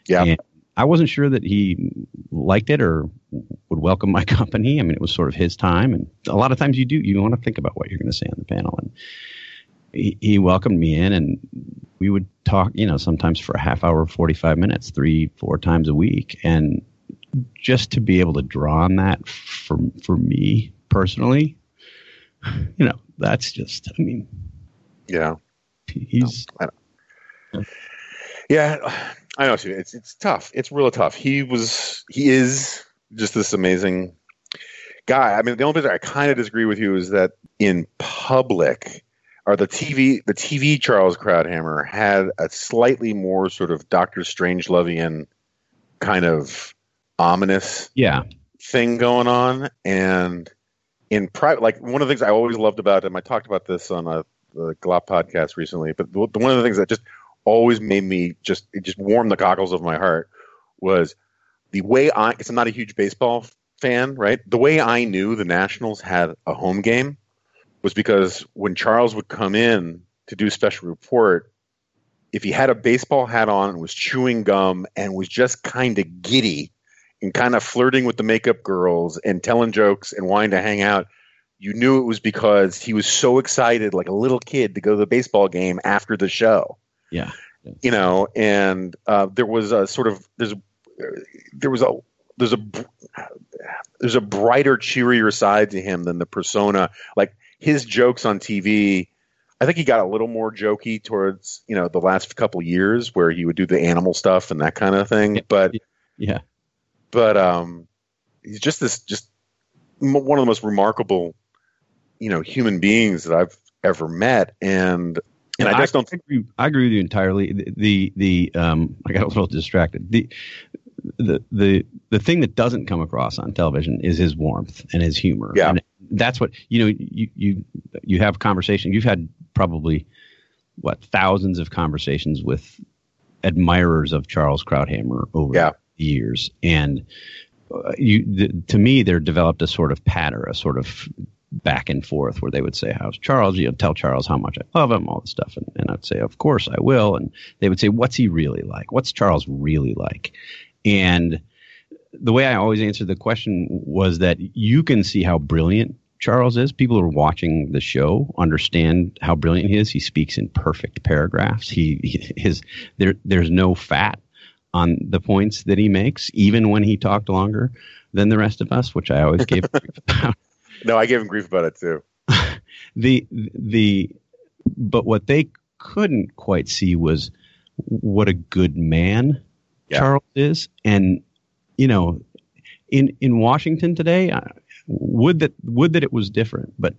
Yeah. And I wasn't sure that he liked it or would welcome my company. I mean, it was sort of his time. And a lot of times you want to think about what you're going to say on the panel. And he welcomed me in, and we would talk, you know, sometimes for a half hour, 45 minutes, 3-4 times a week. And just to be able to draw on that for me personally, you know, that's just, I mean, yeah, he's, yeah, I know. It's tough. It's real tough. He is just this amazing guy. I mean, the only thing I kind of disagree with you is that in public, or the TV Charles Krauthammer had a slightly more sort of Dr. Strangelovian kind of ominous thing going on. And in private, like one of the things I always loved about him, I talked about this on the Glop podcast recently, but one of the things that just always made me it just warmed the cockles of my heart was the way because I'm not a huge baseball fan, right? The way I knew the Nationals had a home game was because when Charles would come in to do special report, if he had a baseball hat on and was chewing gum and was just kind of giddy, and kind of flirting with the makeup girls and telling jokes and wanting to hang out, you knew it was because he was so excited, like a little kid, to go to the baseball game after the show. Yeah. You know, and there was a sort of – there was a there's a brighter, cheerier side to him than the persona. Like his jokes on TV, I think he got a little more jokey towards, you know, the last couple of years where he would do the animal stuff and that kind of thing. But yeah, but he's just one of the most remarkable, you know, human beings that I've ever met. And I just don't think I agree with you entirely. I got a little distracted. The thing that doesn't come across on television is his warmth and his humor. Yeah. And that's what, you know, you have conversation. You've had probably thousands of conversations with admirers of Charles Krauthammer over the years. And to me, there developed a sort of patter, a sort of back and forth where they would say, how's Charles? You know, tell Charles how much I love him, all this stuff. And I'd say, of course I will. And they would say, what's he really like? What's Charles really like? And the way I always answered the question was that you can see how brilliant Charles is. People who are watching the show understand how brilliant he is. He speaks in perfect paragraphs. There's no fat on the points that he makes, even when he talked longer than the rest of us, which I always gave him grief about. No, I gave him grief about it too. But what they couldn't quite see was what a good man Charles is. And, you know, in Washington today, would that it was different, but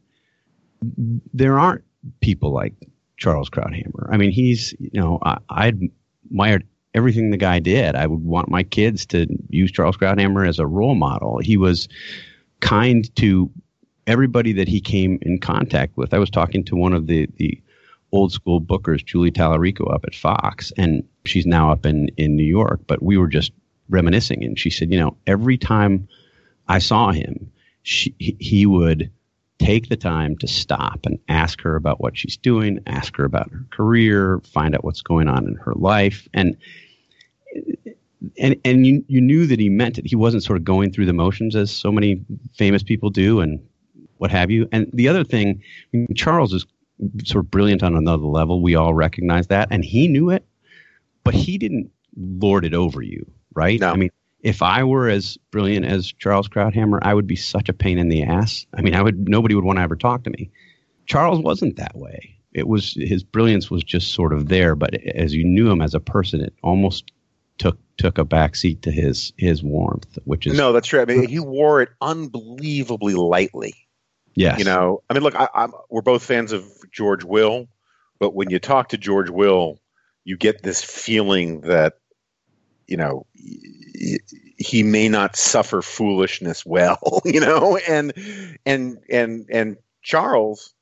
there aren't people like Charles Krauthammer. I mean, he's, you know, I admired everything the guy did. I would want my kids to use Charles Krauthammer as a role model. He was kind to everybody that he came in contact with. I was talking to one of the old school bookers, Julie Tallarico, up at Fox, and she's now up in New York, but we were just reminiscing. And she said, you know, every time I saw him, he would take the time to stop and ask her about what she's doing, ask her about her career, find out what's going on in her life. And you knew that he meant it. He wasn't sort of going through the motions as so many famous people do and what have you. And the other thing, I mean, Charles is sort of brilliant on another level. We all recognize that. And he knew it, but he didn't lord it over you, right? No. I mean, if I were as brilliant as Charles Krauthammer, I would be such a pain in the ass. I mean, nobody would want to ever talk to me. Charles wasn't that way. His brilliance was just sort of there, but as you knew him as a person, it almost took a backseat to his warmth, which is... No, that's true. I mean, he wore it unbelievably lightly. Yes. You know, I mean, look, we're both fans of George Will, but when you talk to George Will, you get this feeling that, you know, he may not suffer foolishness well, you know, and Charles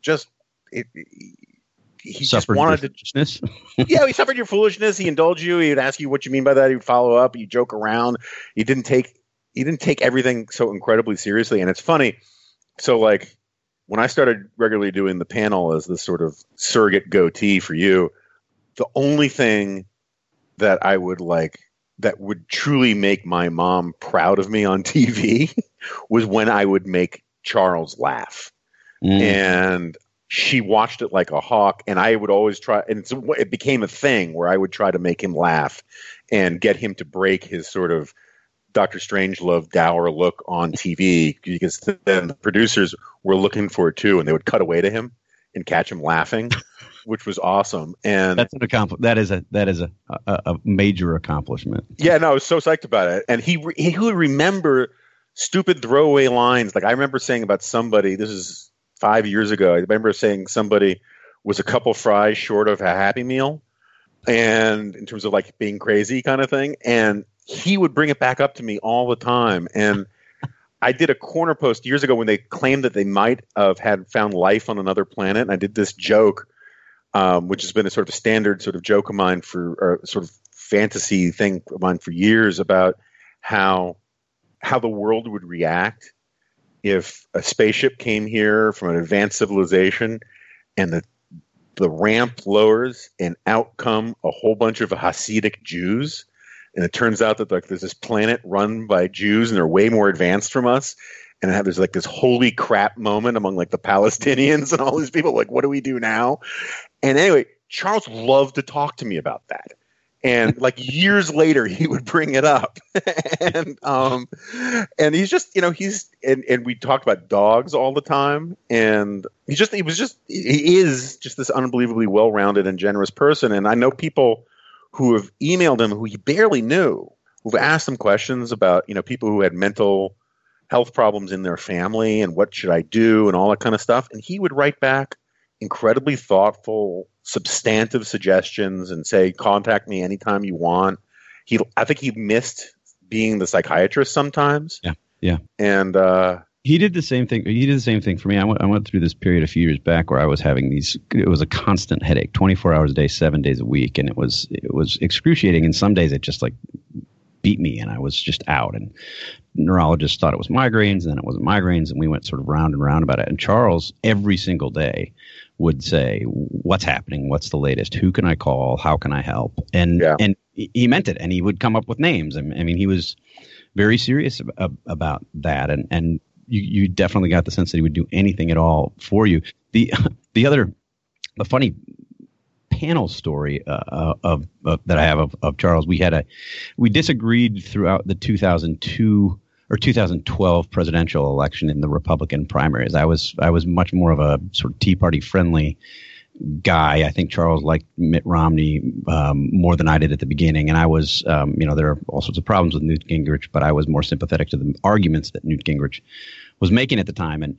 just he just wanted to foolishness. He suffered your foolishness. He indulged you. He would ask you what you mean by that. He would follow up. He joke around. He didn't take everything so incredibly seriously. And it's funny. So like when I started regularly doing the panel as this sort of surrogate goatee for you, the only thing that I would like that would truly make my mom proud of me on TV was when I would make Charles laugh. Mm. And she watched it like a hawk, and I would always try. And it became a thing where I would try to make him laugh and get him to break his sort of Dr. Strangelove dour look on TV, because then the producers were looking for it too. And they would cut away to him and catch him laughing, which was awesome. And that's an accomplishment. That is a major accomplishment. Yeah, no, I was so psyched about it. And he would remember stupid throwaway lines. Like I remember saying about somebody, this is 5 years ago. I remember saying somebody was a couple fries short of a Happy Meal, and in terms of like being crazy kind of thing. And he would bring it back up to me all the time. And I did a corner post years ago when they claimed that they might have found life on another planet. And I did this joke, which has been a sort of standard sort of joke of mine sort of fantasy thing of mine for years, about how the world would react if a spaceship came here from an advanced civilization and the ramp lowers and out come a whole bunch of Hasidic Jews. And it turns out that like there's this planet run by Jews and they're way more advanced from us. And there's like this holy crap moment among like the Palestinians and all these people. Like, what do we do now? And anyway, Charles loved to talk to me about that. And like years later, he would bring it up. And he's just, you know, he's, and we talked about dogs all the time. And he just, he is just this unbelievably well-rounded and generous person. And I know people who have emailed him who he barely knew, who've asked him questions about, you know, people who had mental health problems in their family and what should I do and all that kind of stuff. And he would write back incredibly thoughtful, substantive suggestions and say, contact me anytime you want. I think he missed being the psychiatrist sometimes. Yeah. Yeah. And, he did the same thing. He did the same thing for me. I went through this period a few years back where I was having these, it was a constant headache, 24 hours a day, 7 days a week. And it was excruciating. And some days it just like beat me and I was just out, and neurologists thought it was migraines. And then it wasn't migraines. And we went sort of round and round about it. And Charles every single day would say, what's happening? What's the latest? Who can I call? How can I help? And, yeah. And he meant it. And he would come up with names. I mean, he was very serious about that. And, you definitely got the sense that he would do anything at all for you. The funny panel story that I have of Charles, we disagreed throughout the 2002 or 2012 presidential election in the Republican primaries. I was much more of a sort of Tea Party friendly guy. I think Charles liked Mitt Romney more than I did at the beginning. And I was, you know, there are all sorts of problems with Newt Gingrich, but I was more sympathetic to the arguments that Newt Gingrich was making at the time. And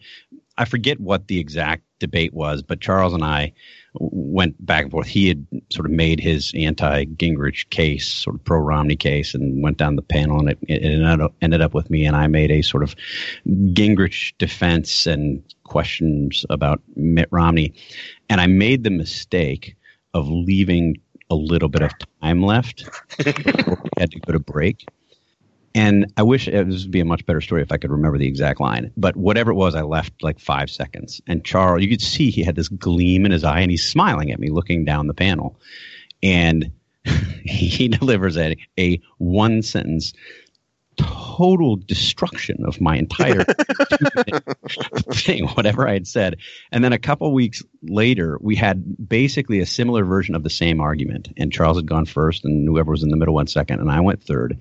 I forget what the exact debate was, but Charles and I went back and forth. He had sort of made his anti-Gingrich case, sort of pro-Romney case, and went down the panel, and it ended up with me. And I made a sort of Gingrich defense and questions about Mitt Romney. And I made the mistake of leaving a little bit of time left before we had to go to break. And I wish it would be a much better story if I could remember the exact line. But whatever it was, I left like 5 seconds. And Charles, you could see he had this gleam in his eye, and he's smiling at me, looking down the panel. And he delivers a one-sentence total destruction of my entire thing, whatever I had said. And then a couple weeks later, we had basically a similar version of the same argument. And Charles had gone first, and whoever was in the middle went second, and I went third.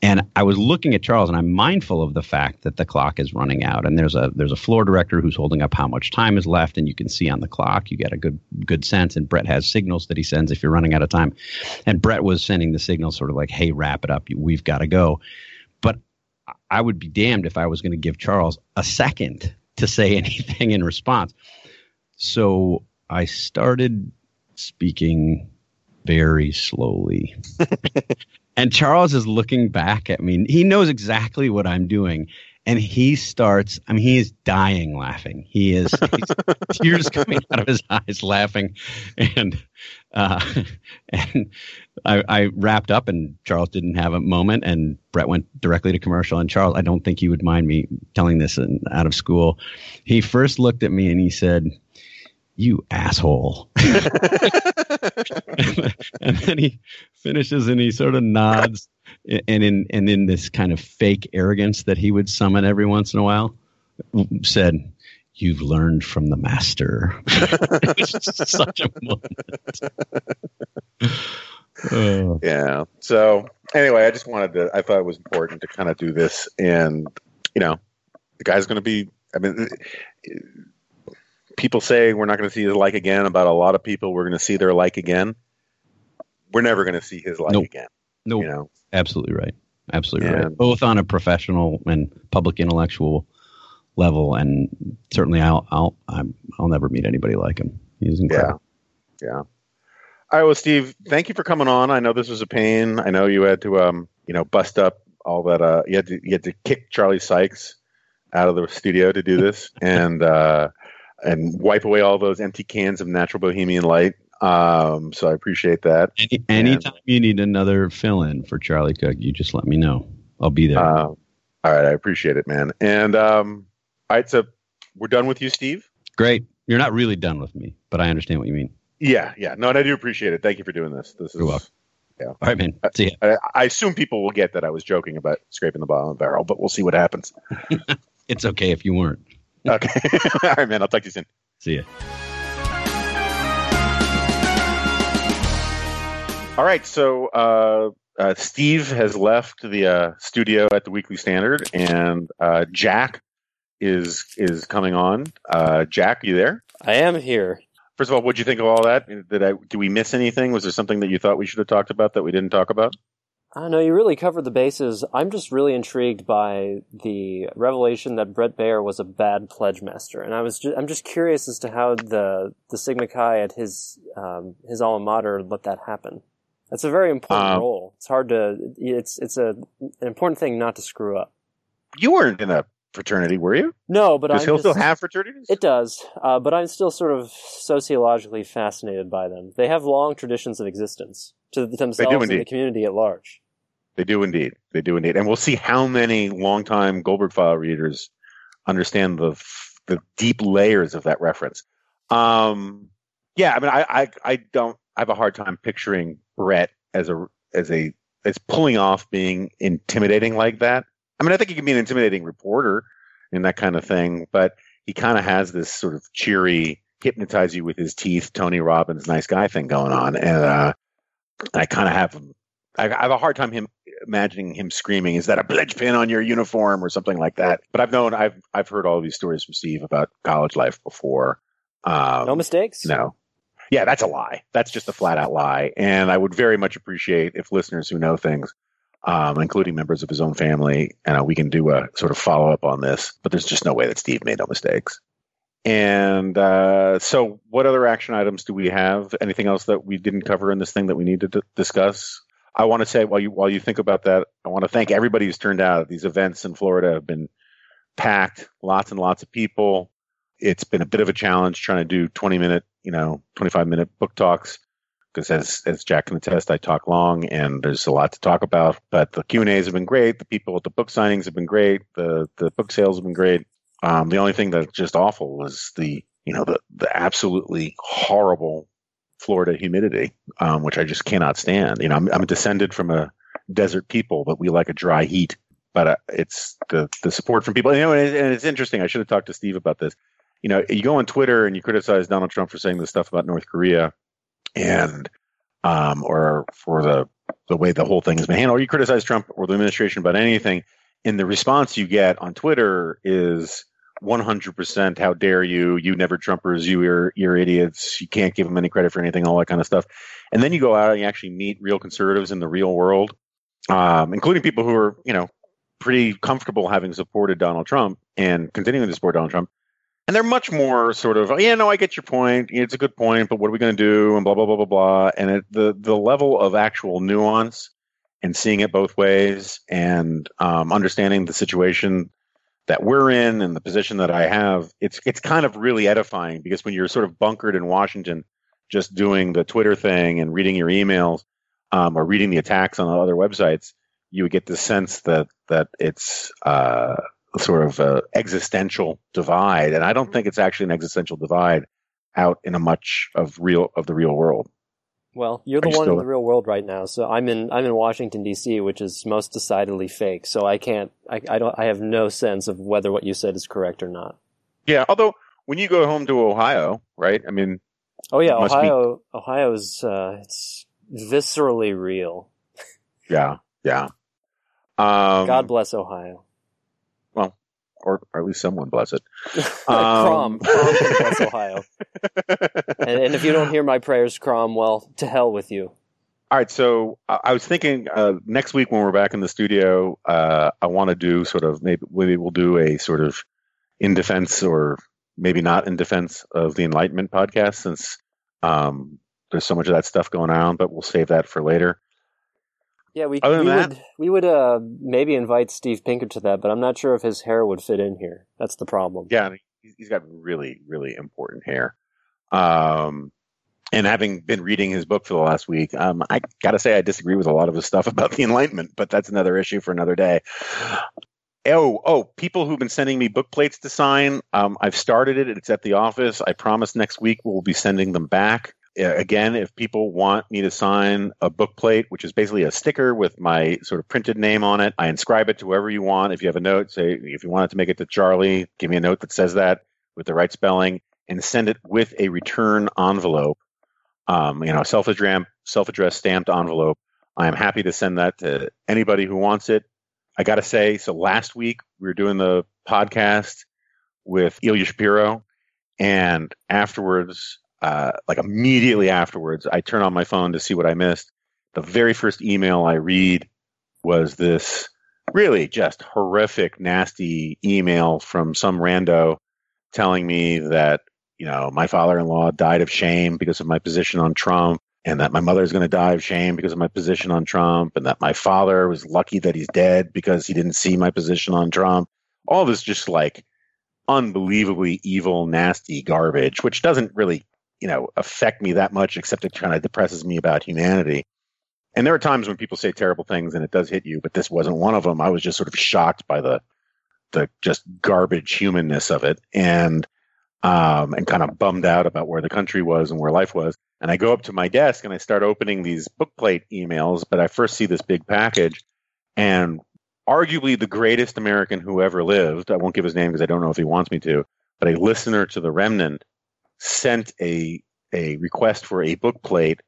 And I was looking at Charles, and I'm mindful of the fact that the clock is running out. And there's a floor director who's holding up how much time is left, and you can see on the clock. You get a good sense. And Brett has signals that he sends if you're running out of time. And Brett was sending the signal sort of like, hey, wrap it up. We've got to go. But I would be damned if I was going to give Charles a second to say anything in response. So I started speaking very slowly. And Charles is looking back at me. He knows exactly what I'm doing. And he starts, I mean, he is dying laughing. He is tears coming out of his eyes laughing. And I wrapped up, and Charles didn't have a moment, and Brett went directly to commercial. And Charles, I don't think you would mind me telling this out of school. He first looked at me and he said, "You asshole." And then he finishes and he sort of nods. And in this kind of fake arrogance that he would summon every once in a while, said, "You've learned from the master." It was just such a moment. Yeah. So anyway, I thought it was important to kind of do this, and you know, the guy's going to be. I mean, people say we're not going to see his like again. About a lot of people, we're going to see their like again. We're never going to see his like again. No, you know? Absolutely right. Absolutely right. Both on a professional and public intellectual level, and certainly I'll never meet anybody like him. He's incredible. Yeah. Yeah. All right. Well, Steve, thank you for coming on. I know this was a pain. I know you had to, you know, bust up all that. You had to kick Charlie Sykes out of the studio to do this, and wipe away all those empty cans of Natural Bohemian Light. So I appreciate that. Anytime you need another fill-in for Charlie Cook, you just let me know. I'll be there. All right. I appreciate it, man. And, all right. So we're done with you, Steve. Great. You're not really done with me, but I understand what you mean. Yeah. Yeah. No, and I do appreciate it. Thank you for doing this. You're welcome. Yeah. All right, man. See ya. I assume people will get that I was joking about scraping the bottom of the barrel, but we'll see what happens. It's okay if you weren't. Okay. All right, man. I'll talk to you soon. See ya. All right, so Steve has left the studio at the Weekly Standard, and Jack is coming on. Jack, you there? I am here. First of all, what did you think of all that? Did we miss anything? Was there something that you thought we should have talked about that we didn't talk about? No, you really covered the bases. I'm just really intrigued by the revelation that Brett Baier was a bad pledge master, and I'm just curious as to how the Sigma Chi at his alma mater let that happen. That's a very important role. It's hard to it's an important thing not to screw up. You weren't in a fraternity, were you? No, but does Hill still have fraternities? It does, but I'm still sort of sociologically fascinated by them. They have long traditions of existence to themselves and the community at large. They do indeed, and we'll see how many longtime Goldberg File readers understand the deep layers of that reference. Yeah, I mean, I don't. I have a hard time picturing Brett as pulling off being intimidating like that. I mean, I think he can be an intimidating reporter and that kind of thing, but he kind of has this sort of cheery, hypnotize you with his teeth, Tony Robbins, nice guy thing going on. And I kind of have a hard time imagining him screaming, is that a pledge pin on your uniform or something like that? But I've heard all these stories from Steve about college life before. No mistakes? No. Yeah, that's a lie. That's just a flat out lie. And I would very much appreciate if listeners who know things, including members of his own family, and we can do a sort of follow up on this, but there's just no way that Steve made no mistakes. And so what other action items do we have? Anything else that we didn't cover in this thing that we need to discuss? I want to say while you think about that, I want to thank everybody who's turned out. These events in Florida have been packed, lots and lots of people. It's been a bit of a challenge trying to do 25-minute book talks. Because as Jack can attest, I talk long and there's a lot to talk about. But the Q&As have been great. The people at the book signings have been great. The book sales have been great. The only thing that's just awful was the absolutely horrible Florida humidity, which I just cannot stand. You know, I'm descended from a desert people, but we like a dry heat. But it's the support from people. You know, and it's interesting. I should have talked to Steve about this. You know, you go on Twitter and you criticize Donald Trump for saying this stuff about North Korea. And or for the way the whole thing has been handled, or you criticize Trump or the administration about anything, and the response you get on Twitter is 100% how dare you, you never Trumpers, you're idiots, you can't give them any credit for anything, all that kind of stuff. And then you go out and you actually meet real conservatives in the real world, including people who are, pretty comfortable having supported Donald Trump and continuing to support Donald Trump. And they're much more sort of, yeah, no, I get your point. It's a good point, but what are we going to do? And blah, blah, blah, blah, blah. And the level of actual nuance and seeing it both ways and understanding the situation that we're in and the position that I have, it's kind of really edifying, because when you're sort of bunkered in Washington, just doing the Twitter thing and reading your emails or reading the attacks on other websites, you would get the sense that it's sort of an existential divide. And I don't think it's actually an existential divide out in a much of the real world. Well, you're the one in the real world right now. So I'm in Washington, D.C., which is most decidedly fake. So I have no sense of whether what you said is correct or not. Yeah. Although when you go home to Ohio, right? I mean, oh yeah. Ohio is, it's viscerally real. Yeah. Yeah. God bless Ohio. Well, or at least someone bless it. Crom can bless Ohio. And if you don't hear my prayers, Crom, well, to hell with you. All right, so I was thinking next week when we're back in the studio, I want to do sort of maybe we'll do a sort of in defense or maybe not in defense of the Enlightenment podcast, since there's so much of that stuff going on, but we'll save that for later. Yeah, we would maybe invite Steve Pinker to that, but I'm not sure if his hair would fit in here. That's the problem. Yeah, I mean, he's got really, really important hair. And having been reading his book for the last week, I got to say I disagree with a lot of his stuff about the Enlightenment, but that's another issue for another day. Oh, people who've been sending me book plates to sign, I've started it. It's at the office. I promise next week we'll be sending them back. Again, if people want me to sign a book plate, which is basically a sticker with my sort of printed name on it, I inscribe it to whoever you want. If you have a note, say, if you want it to make it to Charlie, give me a note that says that with the right spelling and send it with a return envelope, self-addressed self-addressed stamped envelope. I am happy to send that to anybody who wants it. I got to say, so last week we were doing the podcast with Ilya Shapiro, and afterwards, like immediately afterwards, I turn on my phone to see what I missed. The very first email I read was this really just horrific, nasty email from some rando telling me that, you know, my father-in-law died of shame because of my position on Trump, and that my mother is going to die of shame because of my position on Trump, and that my father was lucky that he's dead because he didn't see my position on Trump. All this just like unbelievably evil, nasty garbage, which doesn't really, you know, affect me that much, except it kind of depresses me about humanity. And there are times when people say terrible things and it does hit you, but this wasn't one of them. I was just sort of shocked by the just garbage humanness of it, and kind of bummed out about where the country was and where life was. And I go up to my desk and I start opening these bookplate emails, but I first see this big package, and arguably the greatest American who ever lived, I won't give his name because I don't know if he wants me to, but a listener to The Remnant sent a request for a bookplate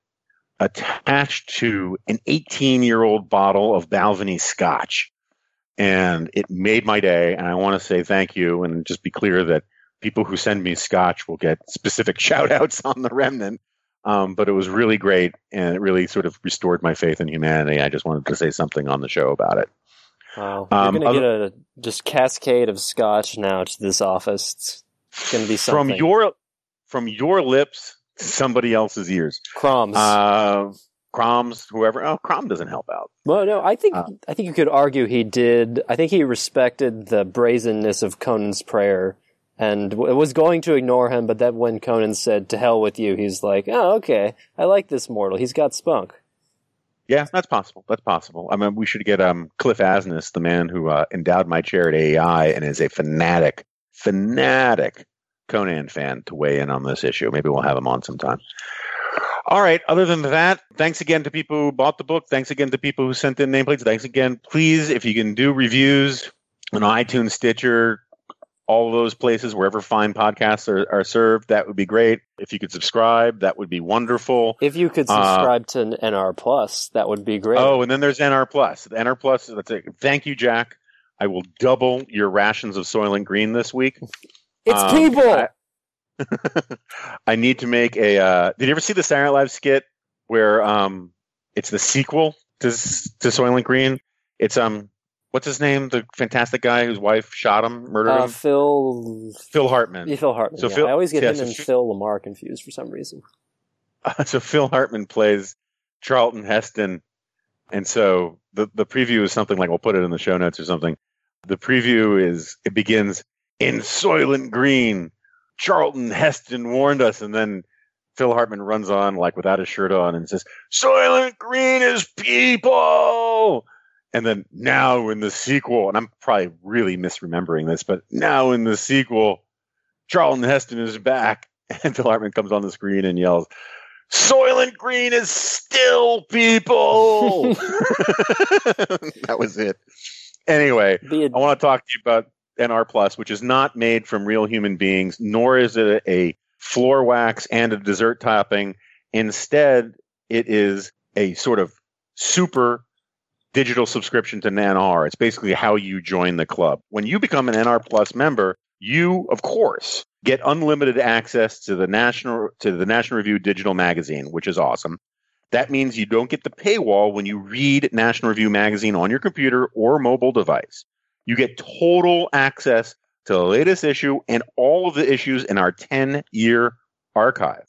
attached to an 18-year-old bottle of Balvenie scotch. And it made my day, and I want to say thank you, and just be clear that people who send me scotch will get specific shout-outs on The Remnant. But it was really great, and it really sort of restored my faith in humanity. I just wanted to say something on the show about it. Wow. You're going to get a just cascade of scotch now to this office. It's going to be something. From your lips to somebody else's ears. Crumbs. Crumbs, whoever. Oh, Crom doesn't help out. Well, no, I think you could argue he did. I think he respected the brazenness of Conan's prayer and was going to ignore him, but that when Conan said, "To hell with you," he's like, "Oh, okay. I like this mortal. He's got spunk." Yeah, that's possible. That's possible. I mean, we should get Cliff Asness, the man who endowed my chair at AEI and is a fanatic Conan fan, to weigh in on this issue. Maybe we'll have him on sometime. All right. Other than that, thanks again to people who bought the book. Thanks again to people who sent in nameplates. Thanks again. Please, if you can, do reviews on iTunes, Stitcher, all those places, wherever fine podcasts are served. That would be great. If you could subscribe, that would be wonderful. If you could subscribe to NR Plus, that would be great. Oh, and then there's NR Plus. The NR Plus, that's it. Thank you, Jack. I will double your rations of Soylent Green this week. It's people! I need to make a... did you ever see the Saturday Night Live skit where it's the sequel to Soylent Green? It's... what's his name? The fantastic guy whose wife shot him, murdered him? Phil Hartman. Yeah, Phil Hartman. So yeah. I always get him and Phil Lamar confused for some reason. So Phil Hartman plays Charlton Heston. And so the preview is something like, we'll put it in the show notes or something. The preview is, it begins, "In Soylent Green, Charlton Heston warned us." And then Phil Hartman runs on like without his shirt on and says, "Soylent Green is people." And then, "Now in the sequel," and I'm probably really misremembering this, but "Now in the sequel, Charlton Heston is back." And Phil Hartman comes on the screen and yells, "Soylent Green is still people." That was it. Anyway, I want to talk to you about NR Plus, which is not made from real human beings, nor is it a floor wax and a dessert topping. Instead, it is a sort of super digital subscription to NR. It's basically how you join the club. When you become an NR Plus member, you, of course, get unlimited access to the National Review digital magazine, which is awesome. That means you don't get the paywall when you read National Review magazine on your computer or mobile device. You get total access to the latest issue and all of the issues in our 10-year archive.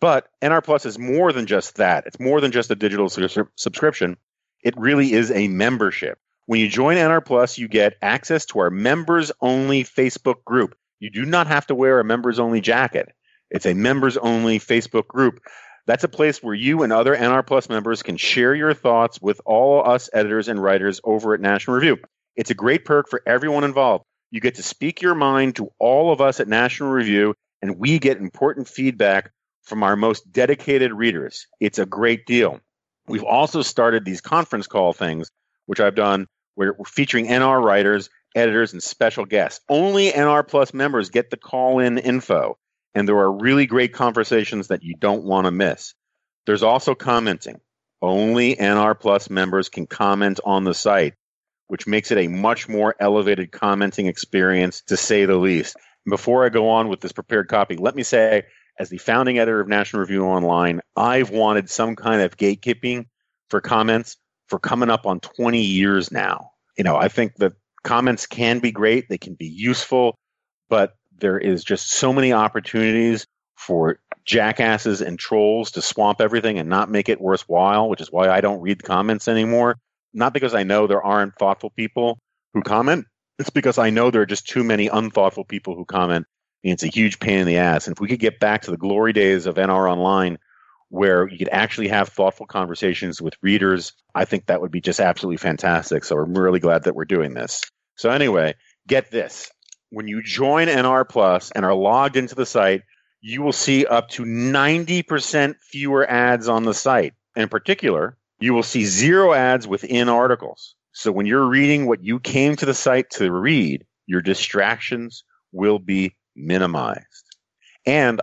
But NR Plus is more than just that. It's more than just a digital subscription. It really is a membership. When you join NR Plus, you get access to our members-only Facebook group. You do not have to wear a members-only jacket. It's a members-only Facebook group. That's a place where you and other NR Plus members can share your thoughts with all us editors and writers over at National Review. It's a great perk for everyone involved. You get to speak your mind to all of us at National Review, and we get important feedback from our most dedicated readers. It's a great deal. We've also started these conference call things, which I've done, where we're featuring NR writers, editors, and special guests. Only NR Plus members get the call-in info, and there are really great conversations that you don't want to miss. There's also commenting. Only NR Plus members can comment on the site, which makes it a much more elevated commenting experience, to say the least. And before I go on with this prepared copy, let me say, as the founding editor of National Review Online, I've wanted some kind of gatekeeping for comments for coming up on 20 years now. You know, I think that comments can be great. They can be useful, but there is just so many opportunities for jackasses and trolls to swamp everything and not make it worthwhile, which is why I don't read comments anymore. Not because I know there aren't thoughtful people who comment. It's because I know there are just too many unthoughtful people who comment. And it's a huge pain in the ass. And if we could get back to the glory days of NR Online, where you could actually have thoughtful conversations with readers, I think that would be just absolutely fantastic. So I'm really glad that we're doing this. So anyway, get this. When you join NR Plus and are logged into the site, you will see up to 90% fewer ads on the site. In particular, you will see zero ads within articles. So when you're reading what you came to the site to read, your distractions will be minimized. And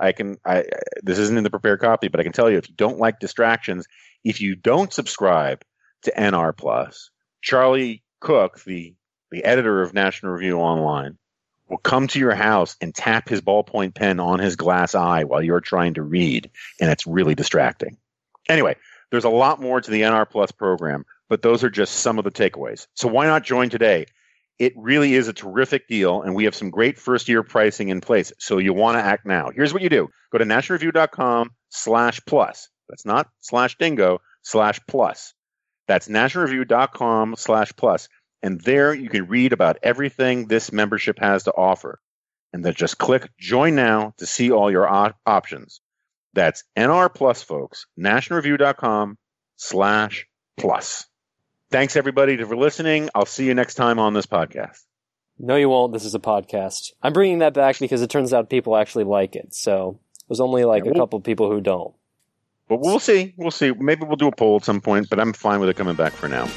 this isn't in the prepared copy, but I can tell you, if you don't like distractions, if you don't subscribe to NR Plus, Charlie Cook, the editor of National Review Online, will come to your house and tap his ballpoint pen on his glass eye while you're trying to read, and it's really distracting. Anyway, there's a lot more to the NR Plus program, but those are just some of the takeaways. So why not join today? It really is a terrific deal, and we have some great first-year pricing in place, so you want to act now. Here's what you do. Go to nationalreview.com/plus. That's not /dingo/plus. That's nationalreview.com/plus. And there you can read about everything this membership has to offer. And then just click Join Now to see all your options. That's NR Plus, folks. nationalreview.com/plus. Thanks, everybody, for listening. I'll see you next time on this podcast. No, you won't. This is a podcast. I'm bringing that back because it turns out people actually like it. So there's only a couple people who don't. But we'll see. Maybe we'll do a poll at some point, but I'm fine with it coming back for now.